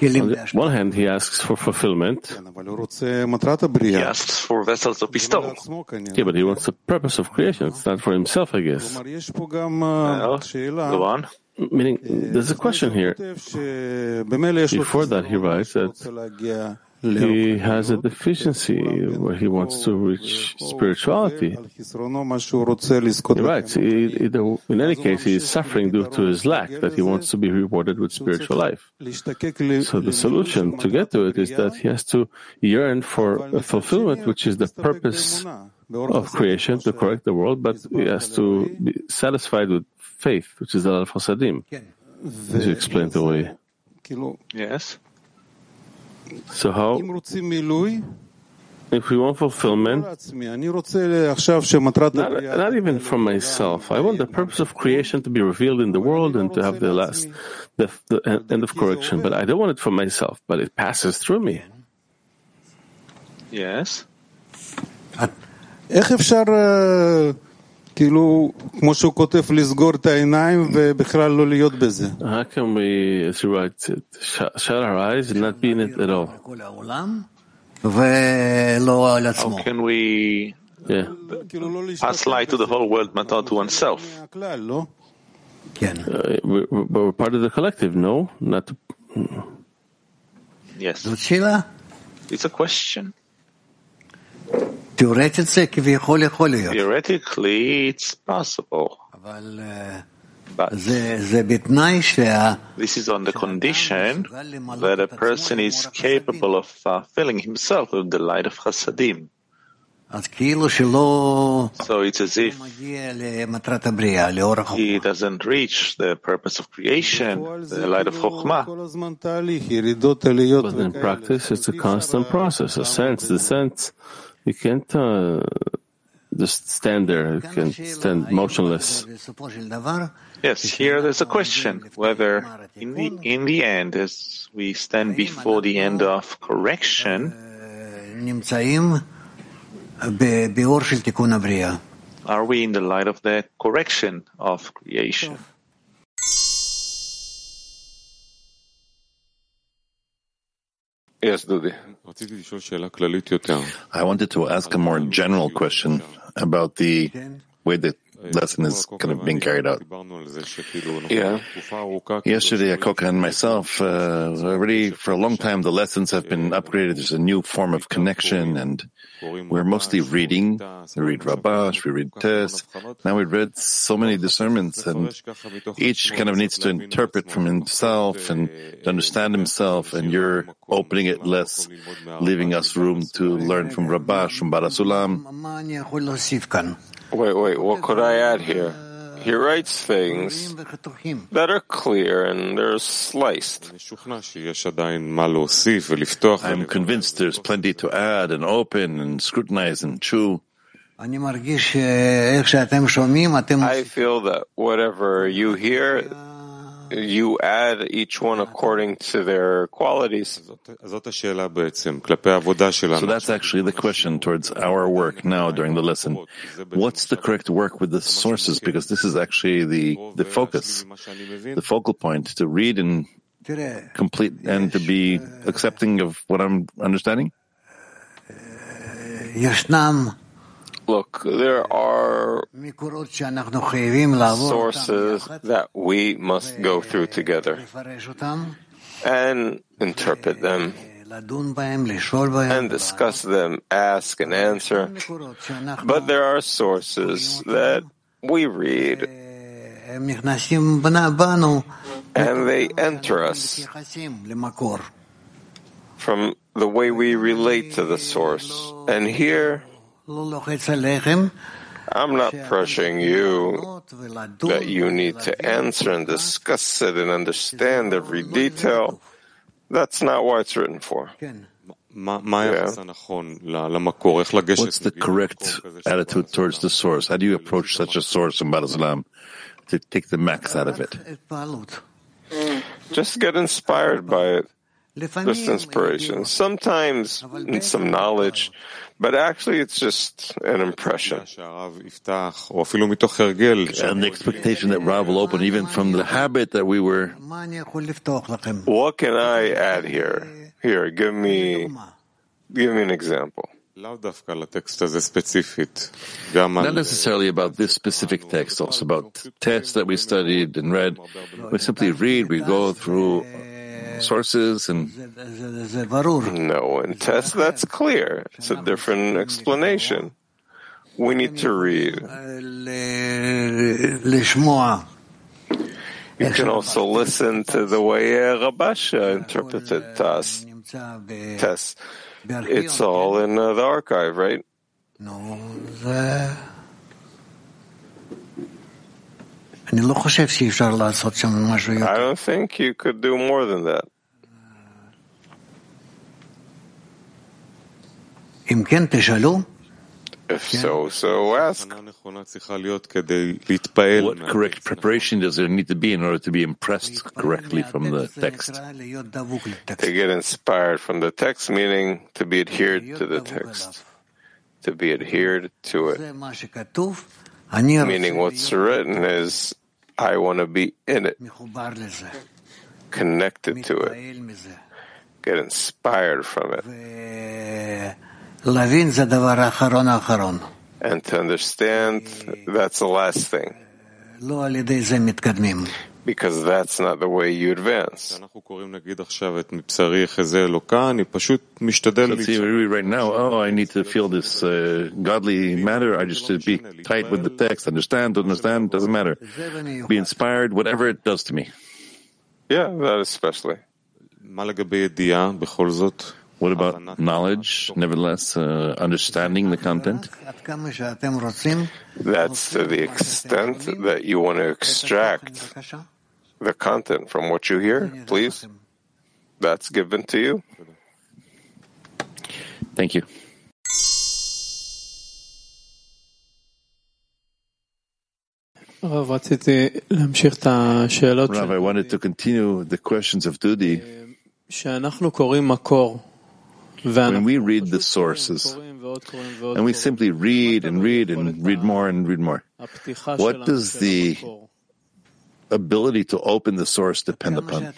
the one hand, he asks for fulfillment. He asks for vessels of bestowal. Yeah, but he wants the purpose of creation. It's not for himself, I guess. Go on. Meaning, there's a question here. Before that, he writes that he has a deficiency where he wants to reach spirituality. He writes, in any case, he is suffering due to his lack, that he wants to be rewarded with spiritual life. So the solution to get to it is that he has to yearn for a fulfillment, which is the purpose of creation to correct the world, but he has to be satisfied with faith, which is the Al Chasadim, as you explained away. Yes. So how? If we want fulfillment, not even for myself. I want the purpose of creation to be revealed in the world and to have the last, the end of correction. But I don't want it for myself. But it passes through me. Yes. How can we, as you write it, shut our eyes and not be in it at all? How can we pass light to the whole world, but not to oneself? We're part of the collective, no? Not. Yes. It's a question. Theoretically, it's possible. But this is on the condition that a person is capable of filling himself with the light of Chasadim. So it's as if he doesn't reach the purpose of creation, the light of Chokhmah. But in practice, it's a constant process, ascents, descents. You can't just stand there. You can't stand motionless. Yes, here there's a question whether in the end, as we stand before the end of correction, are we in the light of the correction of creation? Yes, Dudi. I wanted to ask a more general question about the way that lesson is kind of being carried out. Yeah. Yesterday, Koka and myself, already for a long time, the lessons have been upgraded. There's a new form of connection, and we're mostly reading. We read Rabash, we read Tess. Now we read so many discernments, and each kind of needs to interpret from himself and to understand himself, and you're opening it less, leaving us room to learn from Rabash, from Barasulam. Wait, what could I add here? He writes things that are clear and they're sliced. I'm convinced there's plenty to add and open and scrutinize and chew. I feel that whatever you hear, you add each one according to their qualities. So that's actually the question towards our work now during the lesson. What's the correct work with the sources? Because this is actually the focus, the focal point, to read and complete and to be accepting of what I'm understanding? Look, there are sources that we must go through together and interpret them and discuss them, ask and answer. But there are sources that we read and they enter us from the way we relate to the source. And here, I'm not pressuring you that you need to answer and discuss it and understand every detail. That's not why it's written for. What's the correct attitude towards the source? How do you approach such a source in Barasulam to take the max out of it? Just get inspired by it. Just inspiration. Sometimes some knowledge, but actually it's just an impression. And the expectation that Rav will open, even from the habit that we were. What can I add here? Here, give me an example. Not necessarily about this specific text, also about texts that we studied and read. We simply read, we go through sources and no, and test, that's clear. It's a different explanation. We need to read. You can also listen to the way Rabasha interpreted Tess. It's all in the archive, right? I don't think you could do more than that. If so ask. What correct preparation does there need to be in order to be impressed correctly from the text? To get inspired from the text, meaning to be adhered to the text. To be adhered to it. Meaning what's written is, I want to be in it, connected to it, get inspired from it, and to understand that's the last thing, because that's not the way you advance. Let's see, right now, I need to feel this godly matter. I just should be tight with the text, understand, doesn't matter. Be inspired, whatever it does to me. Yeah, that especially. What about knowledge, nevertheless, understanding the content? That's to the extent that you want to extract the content from what you hear, please. That's given to you. Thank you. Rav, I wanted to continue the questions of Dudi. When we read the sources, and we simply read more, what does the ability to open the source depend upon?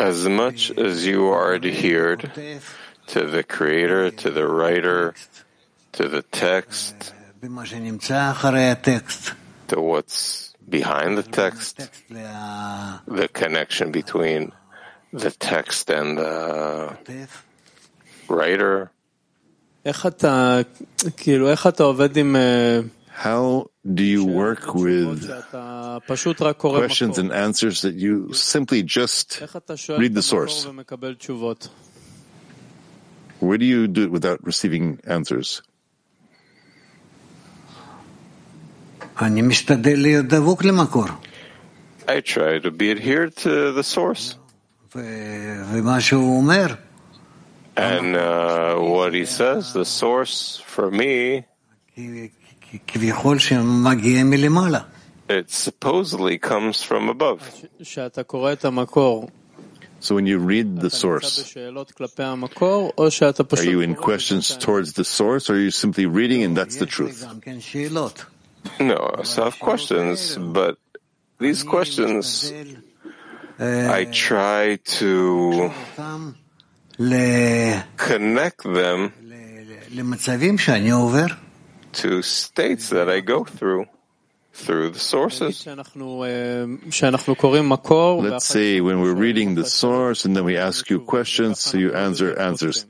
As much as you are adhered to the creator, to the writer, to the text, to what's behind the text, the connection between the text and the writer. How do you work with questions and answers that you simply just read the source? Where do you do it without receiving answers? I try to be adhered to the source and what he says, the source for me. It supposedly comes from above. So when you read the source, are you in questions towards the source, or are you simply reading and that's the truth? No, I still have questions, but these questions, I try to connect them to states that I go through the sources. Let's say when we're reading the source and then we ask you questions, so you answer answers.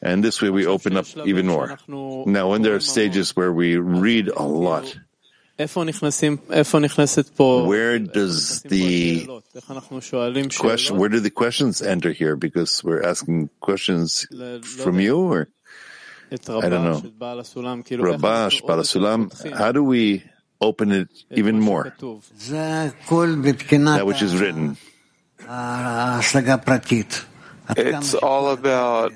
And this way we open up even more. Now, when there are stages where we read a lot, where do the questions enter here? Because we're asking questions from you, or? I don't know. Rabash, Balasulam, how do we open it even more? That which is written. It's all about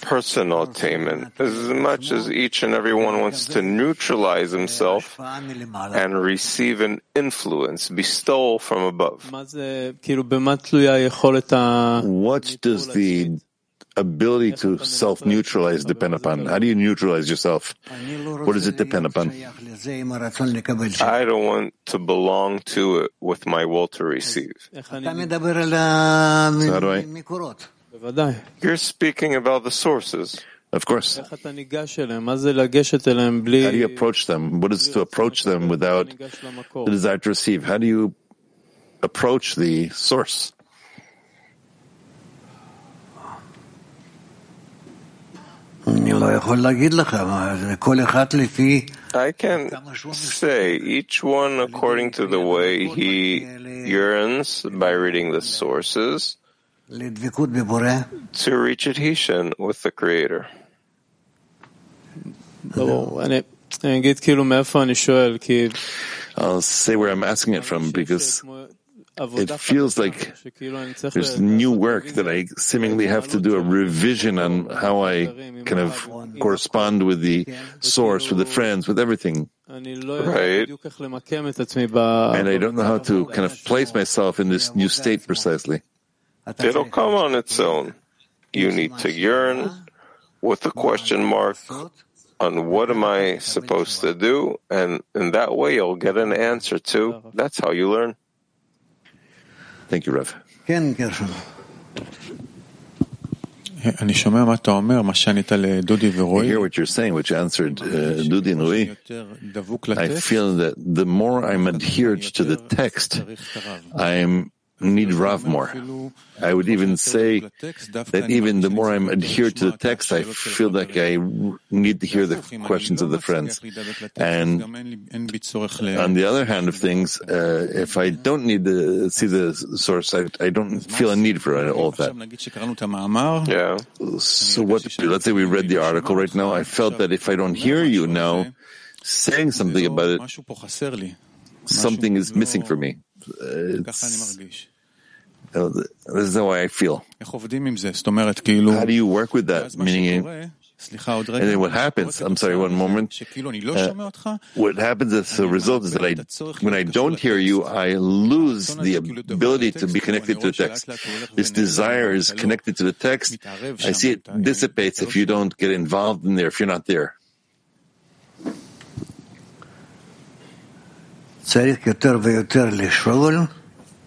personal attainment. As much as each and every one wants to neutralize himself and receive an influence, bestow from above. What does the ability to self-neutralize depend upon? How do you neutralize yourself? What does it depend upon? I don't want to belong to it with my will to receive. So how do I? You're speaking about the sources. Of course. How do you approach them? What is to approach them without the desire to receive? How do you approach the source? I can say each one according to the way he yearns by reading the sources to reach adhesion with the Creator. I'll say where I'm asking it from, because it feels like there's new work that I seemingly have to do a revision on how I kind of correspond with the source, with the friends, with everything. Right. And I don't know how to kind of place myself in this new state precisely. It'll come on its own. You need to yearn with a question mark on what am I supposed to do, and in that way you'll get an answer to. That's how you learn. Thank you, Rev. I hear what you're saying, which answered Dudi and Rui. I feel that the more I'm adhered to the text, I need Rav more. I would even say that even the more I'm adhered to the text, I feel like I need to hear the questions of the friends. And on the other hand of things, if I don't need to see the source, I don't feel a need for all of that. Yeah. So let's say we read the article right now. I felt that if I don't hear you now saying something about it, something is missing for me. This is how I feel. How do you work with that? Meaning, and then what happens? I'm sorry, one moment. What happens as a result is that when I don't hear you, I lose the ability to be connected to the text. This desire is connected to the text. I see it dissipates if you don't get involved in there, if you're not there.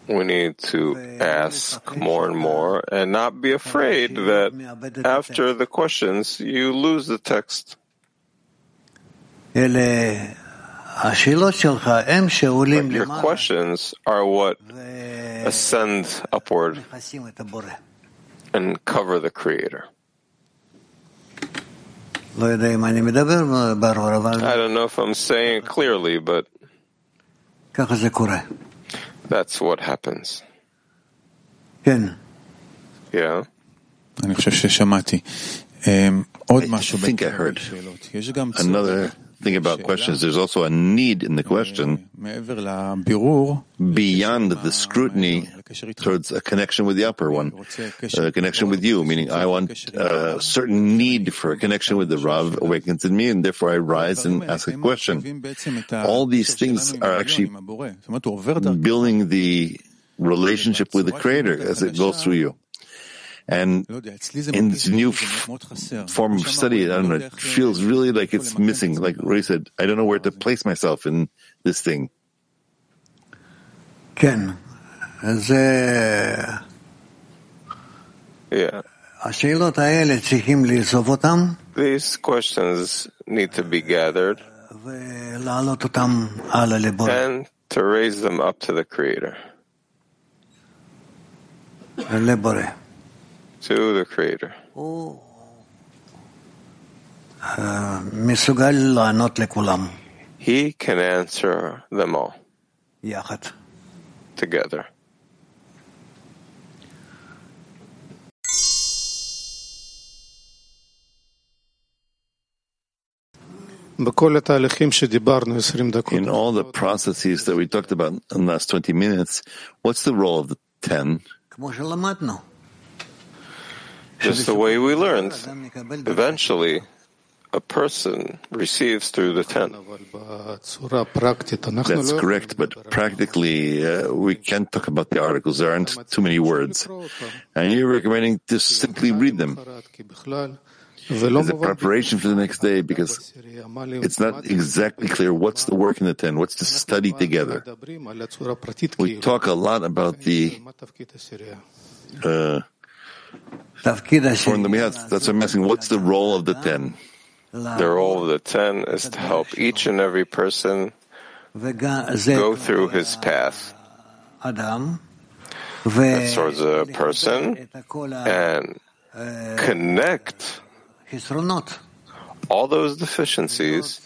We need to ask more and more and not be afraid that after the questions you lose the text. But your questions are what ascend upward and cover the Creator. I don't know if I'm saying it clearly, but that's what happens. Yeah. I think I heard another thing about questions. There's also a need in the question beyond the scrutiny towards a connection with the upper one, a connection with you, meaning I want a certain need for a connection with the Rav awakens in me, and therefore I rise and ask a question. All these things are actually building the relationship with the Creator as it goes through you. And in this new form of study, I don't know, it feels really like it's missing. Like Roy said, I don't know where to place myself in this thing. Yeah. These questions need to be gathered and to raise them up to the Creator. To the Creator. He can answer them all. Together. In all the processes that we talked about in the last 20 minutes, what's the role of the 10? Just the way we learned. Eventually, a person receives through the 10. That's correct, but practically, we can't talk about the articles. There aren't too many words. And you're recommending to simply read them as a preparation for the next day, because it's not exactly clear what's the work in the 10, what's the study together. We talk a lot about the that's what I'm asking. What's the role of the 10? The role of the 10 is to help each and every person go through his path. That's towards a person and connect all those deficiencies,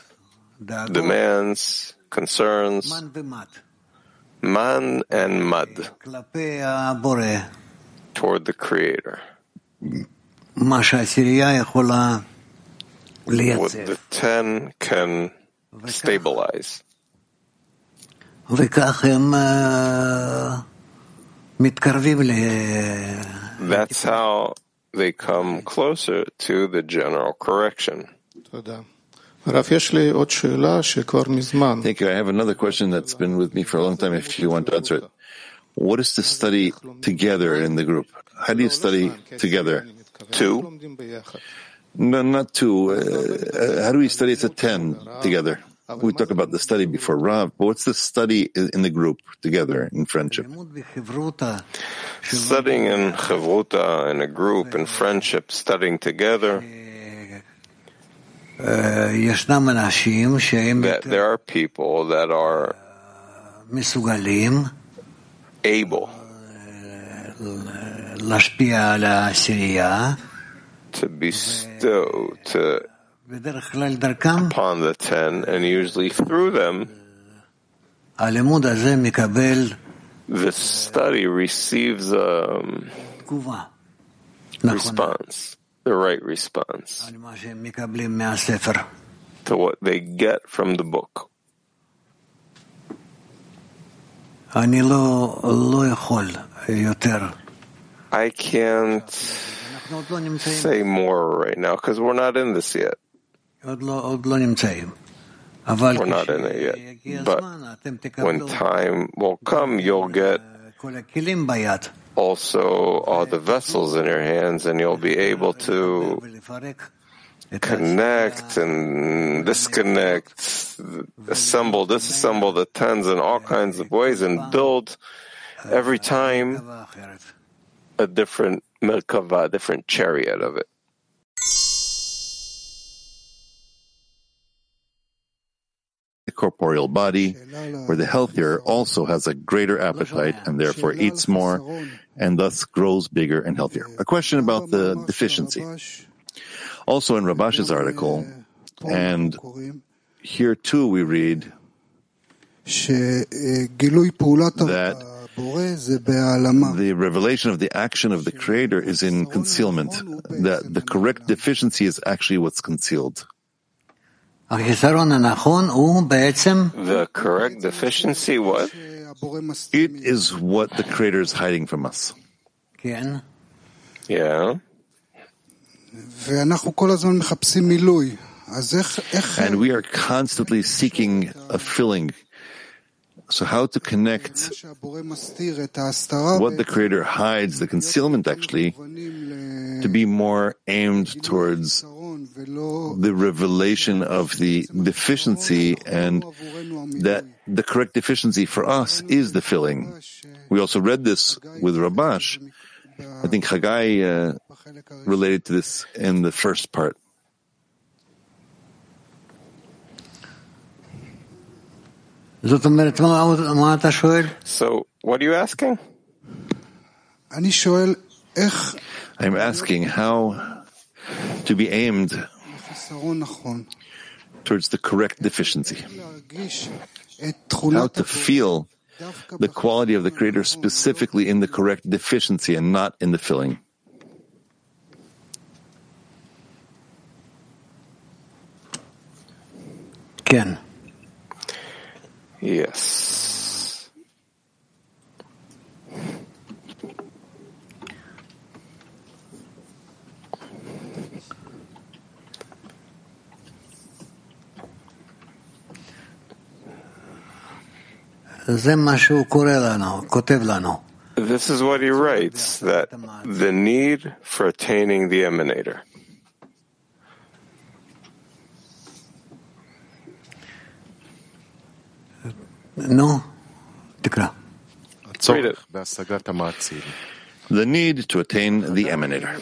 demands, concerns, man and mud, toward the Creator. What the 10 can stabilize. That's how they come closer to the general correction. Thank you. I have another question that's been with me for a long time, if you want to answer it. What is the study together in the group? How do you study together? 2? No, not 2. How do we study as a 10 together? We talked about the study before Rav, but what's the study in the group together in friendship? Studying in Chevruta, in a group, in friendship, studying together. That there are people that are able to bestow upon the 10, and usually through them, the study receives a response, the right response to what they get from the book. I can't say more right now because we're not in this yet. We're not in it yet. But when time will come, you'll get also all the vessels in your hands, and you'll be able to connect and disconnect, assemble, disassemble the 10s in all kinds of ways, and build every time a different Merkava, a different chariot of it. corporeal body, where the healthier also has a greater appetite and therefore eats more and thus grows bigger and healthier. A question about the deficiency. Also in Rabash's article, and here too we read that the revelation of the action of the Creator is in concealment, that the correct deficiency is actually what's concealed. The correct deficiency, what? It is what the Creator is hiding from us. Yeah. And we are constantly seeking a filling. So how to connect what the Creator hides, the concealment actually, to be more aimed towards the revelation of the deficiency, and that the correct deficiency for us is the filling. We also read this with Rabash. I think Haggai related to this in the first part. So, what are you asking? I'm asking how to be aimed towards the correct deficiency. How to feel the quality of the Creator specifically in the correct deficiency and not in the filling. Ken. Yes. This is what he writes, that the need for attaining the emanator. No, read it. The need to attain the emanator.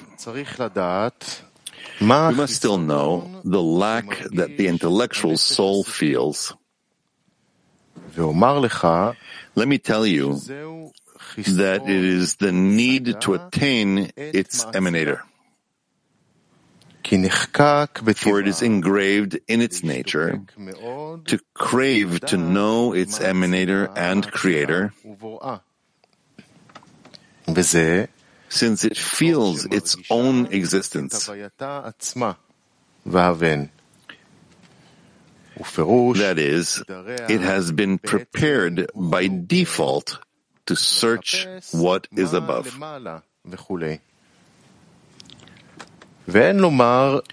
We must still know the lack that the intellectual soul feels. Let me tell you that it is the need to attain its emanator. For it is engraved in its nature to crave to know its emanator and creator, since it feels its own existence. That is, it has been prepared by default to search what is above. It cannot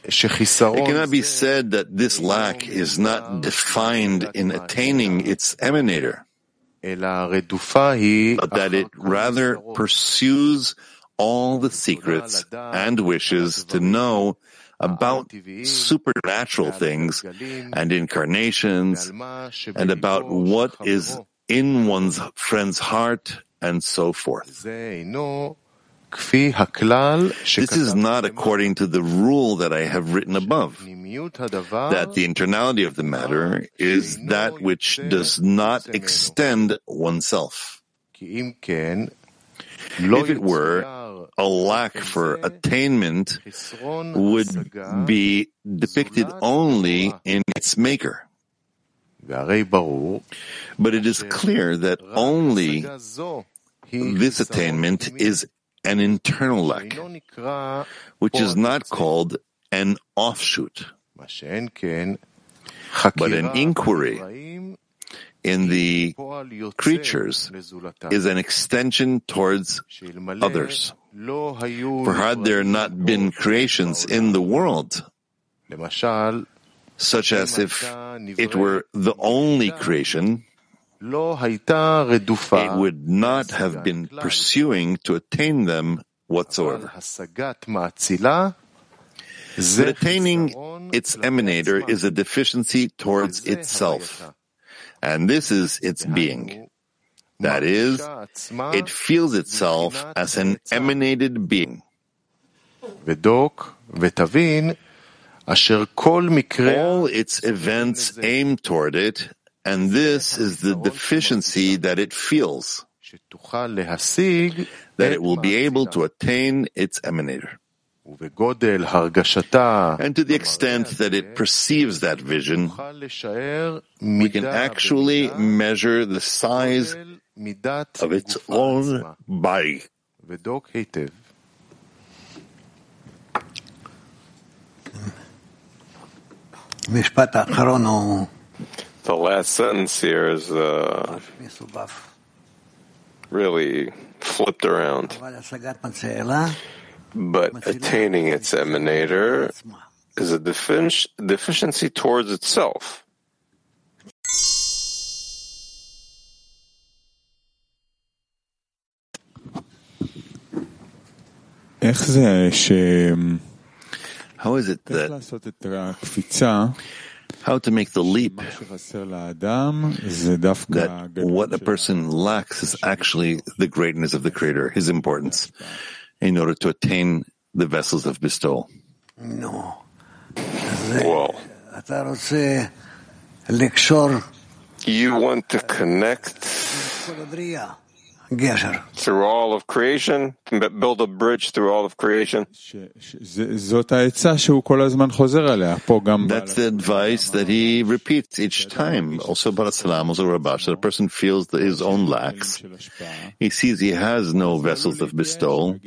be said that this lack is not defined in attaining its emanator, but that it rather pursues all the secrets and wishes to know about supernatural things and incarnations, and about what is in one's friend's heart, and so forth. This is not according to the rule that I have written above, that the internality of the matter is that which does not extend oneself. If it were, a lack for attainment would be depicted only in its maker. But it is clear that only this attainment is an internal lack, which is not called an offshoot, but an inquiry in the creatures is an extension towards others. For had there not been creations in the world, such as if it were the only creation, it would not have been pursuing to attain them whatsoever. But attaining its emanator is a deficiency towards itself, and this is its being. That is, it feels itself as an emanated being. All its events aim toward it, And this is the deficiency that it feels, that it will be able to attain its emanator. And to the extent that it perceives that vision, we can actually measure the size of its own body. The last sentence here is really flipped around. But attaining its emanator is a deficiency towards itself. How is it that how to make the leap that what a person lacks is actually the greatness of the Creator, his importance, in order to attain the vessels of bestowal? No. Well, you want to connect through all of creation, build a bridge through all of creation. That's the advice that he repeats each time. Also, Barasalam, also Rabash, that a person feels that his own lacks. He sees he has no vessels of bestowal, and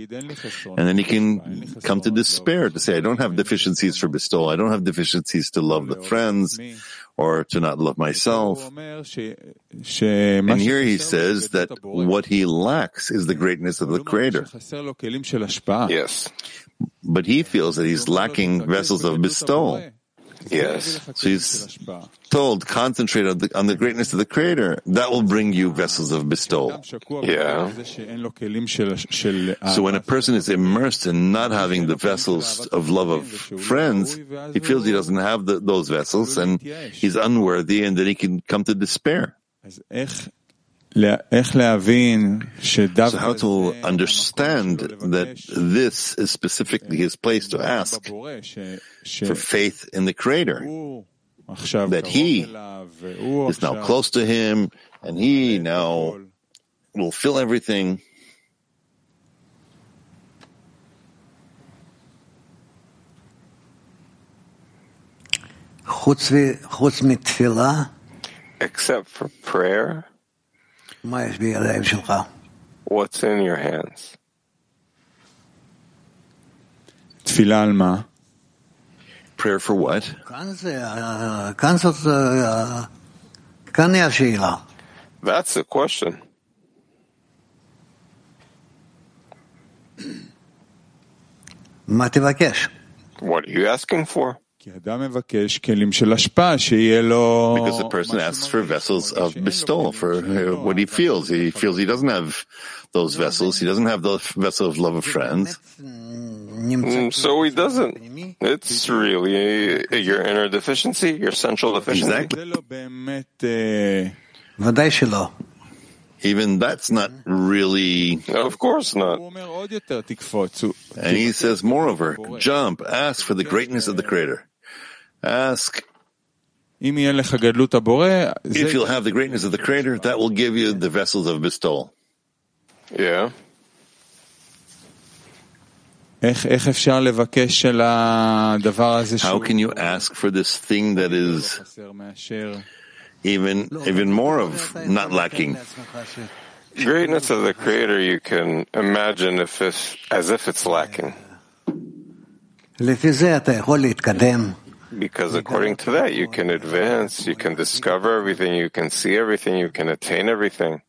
then he can come to despair to say, I don't have deficiencies for bestowal. I don't have deficiencies to love the friends or to not love myself. And here he says that what he lacks is the greatness of the Creator. Yes. But he feels that he's lacking vessels of bestowal. Yes. So he's told, concentrate on the greatness of the Creator. That will bring you vessels of bestowal. Yeah. So when a person is immersed in not having the vessels of love of friends, he feels he doesn't have those vessels, and he's unworthy, and then he can come to despair. So how to understand that this is specifically his place to ask for faith in the Creator, that he is now close to him, and he now will fill everything. Except for prayer, what's in your hands? Prayer for what? That's the question. What are you asking for? Because the person asks for vessels of bestowal, for what he feels. He feels he doesn't have those vessels. He doesn't have the vessel of love of friends. So he doesn't. It's really your inner deficiency, your central deficiency. Exactly. Even that's not really... Of course not. And he says, moreover, jump, ask for the greatness of the Creator. Ask. If you'll have the greatness of the Creator, that will give you the vessels of bestowal. Yeah. How can you ask for this thing that is... Even more of not lacking. Greatness of the Creator, you can imagine as if it's lacking. Because according to that, you can advance, you can discover everything, you can see everything, you can attain everything.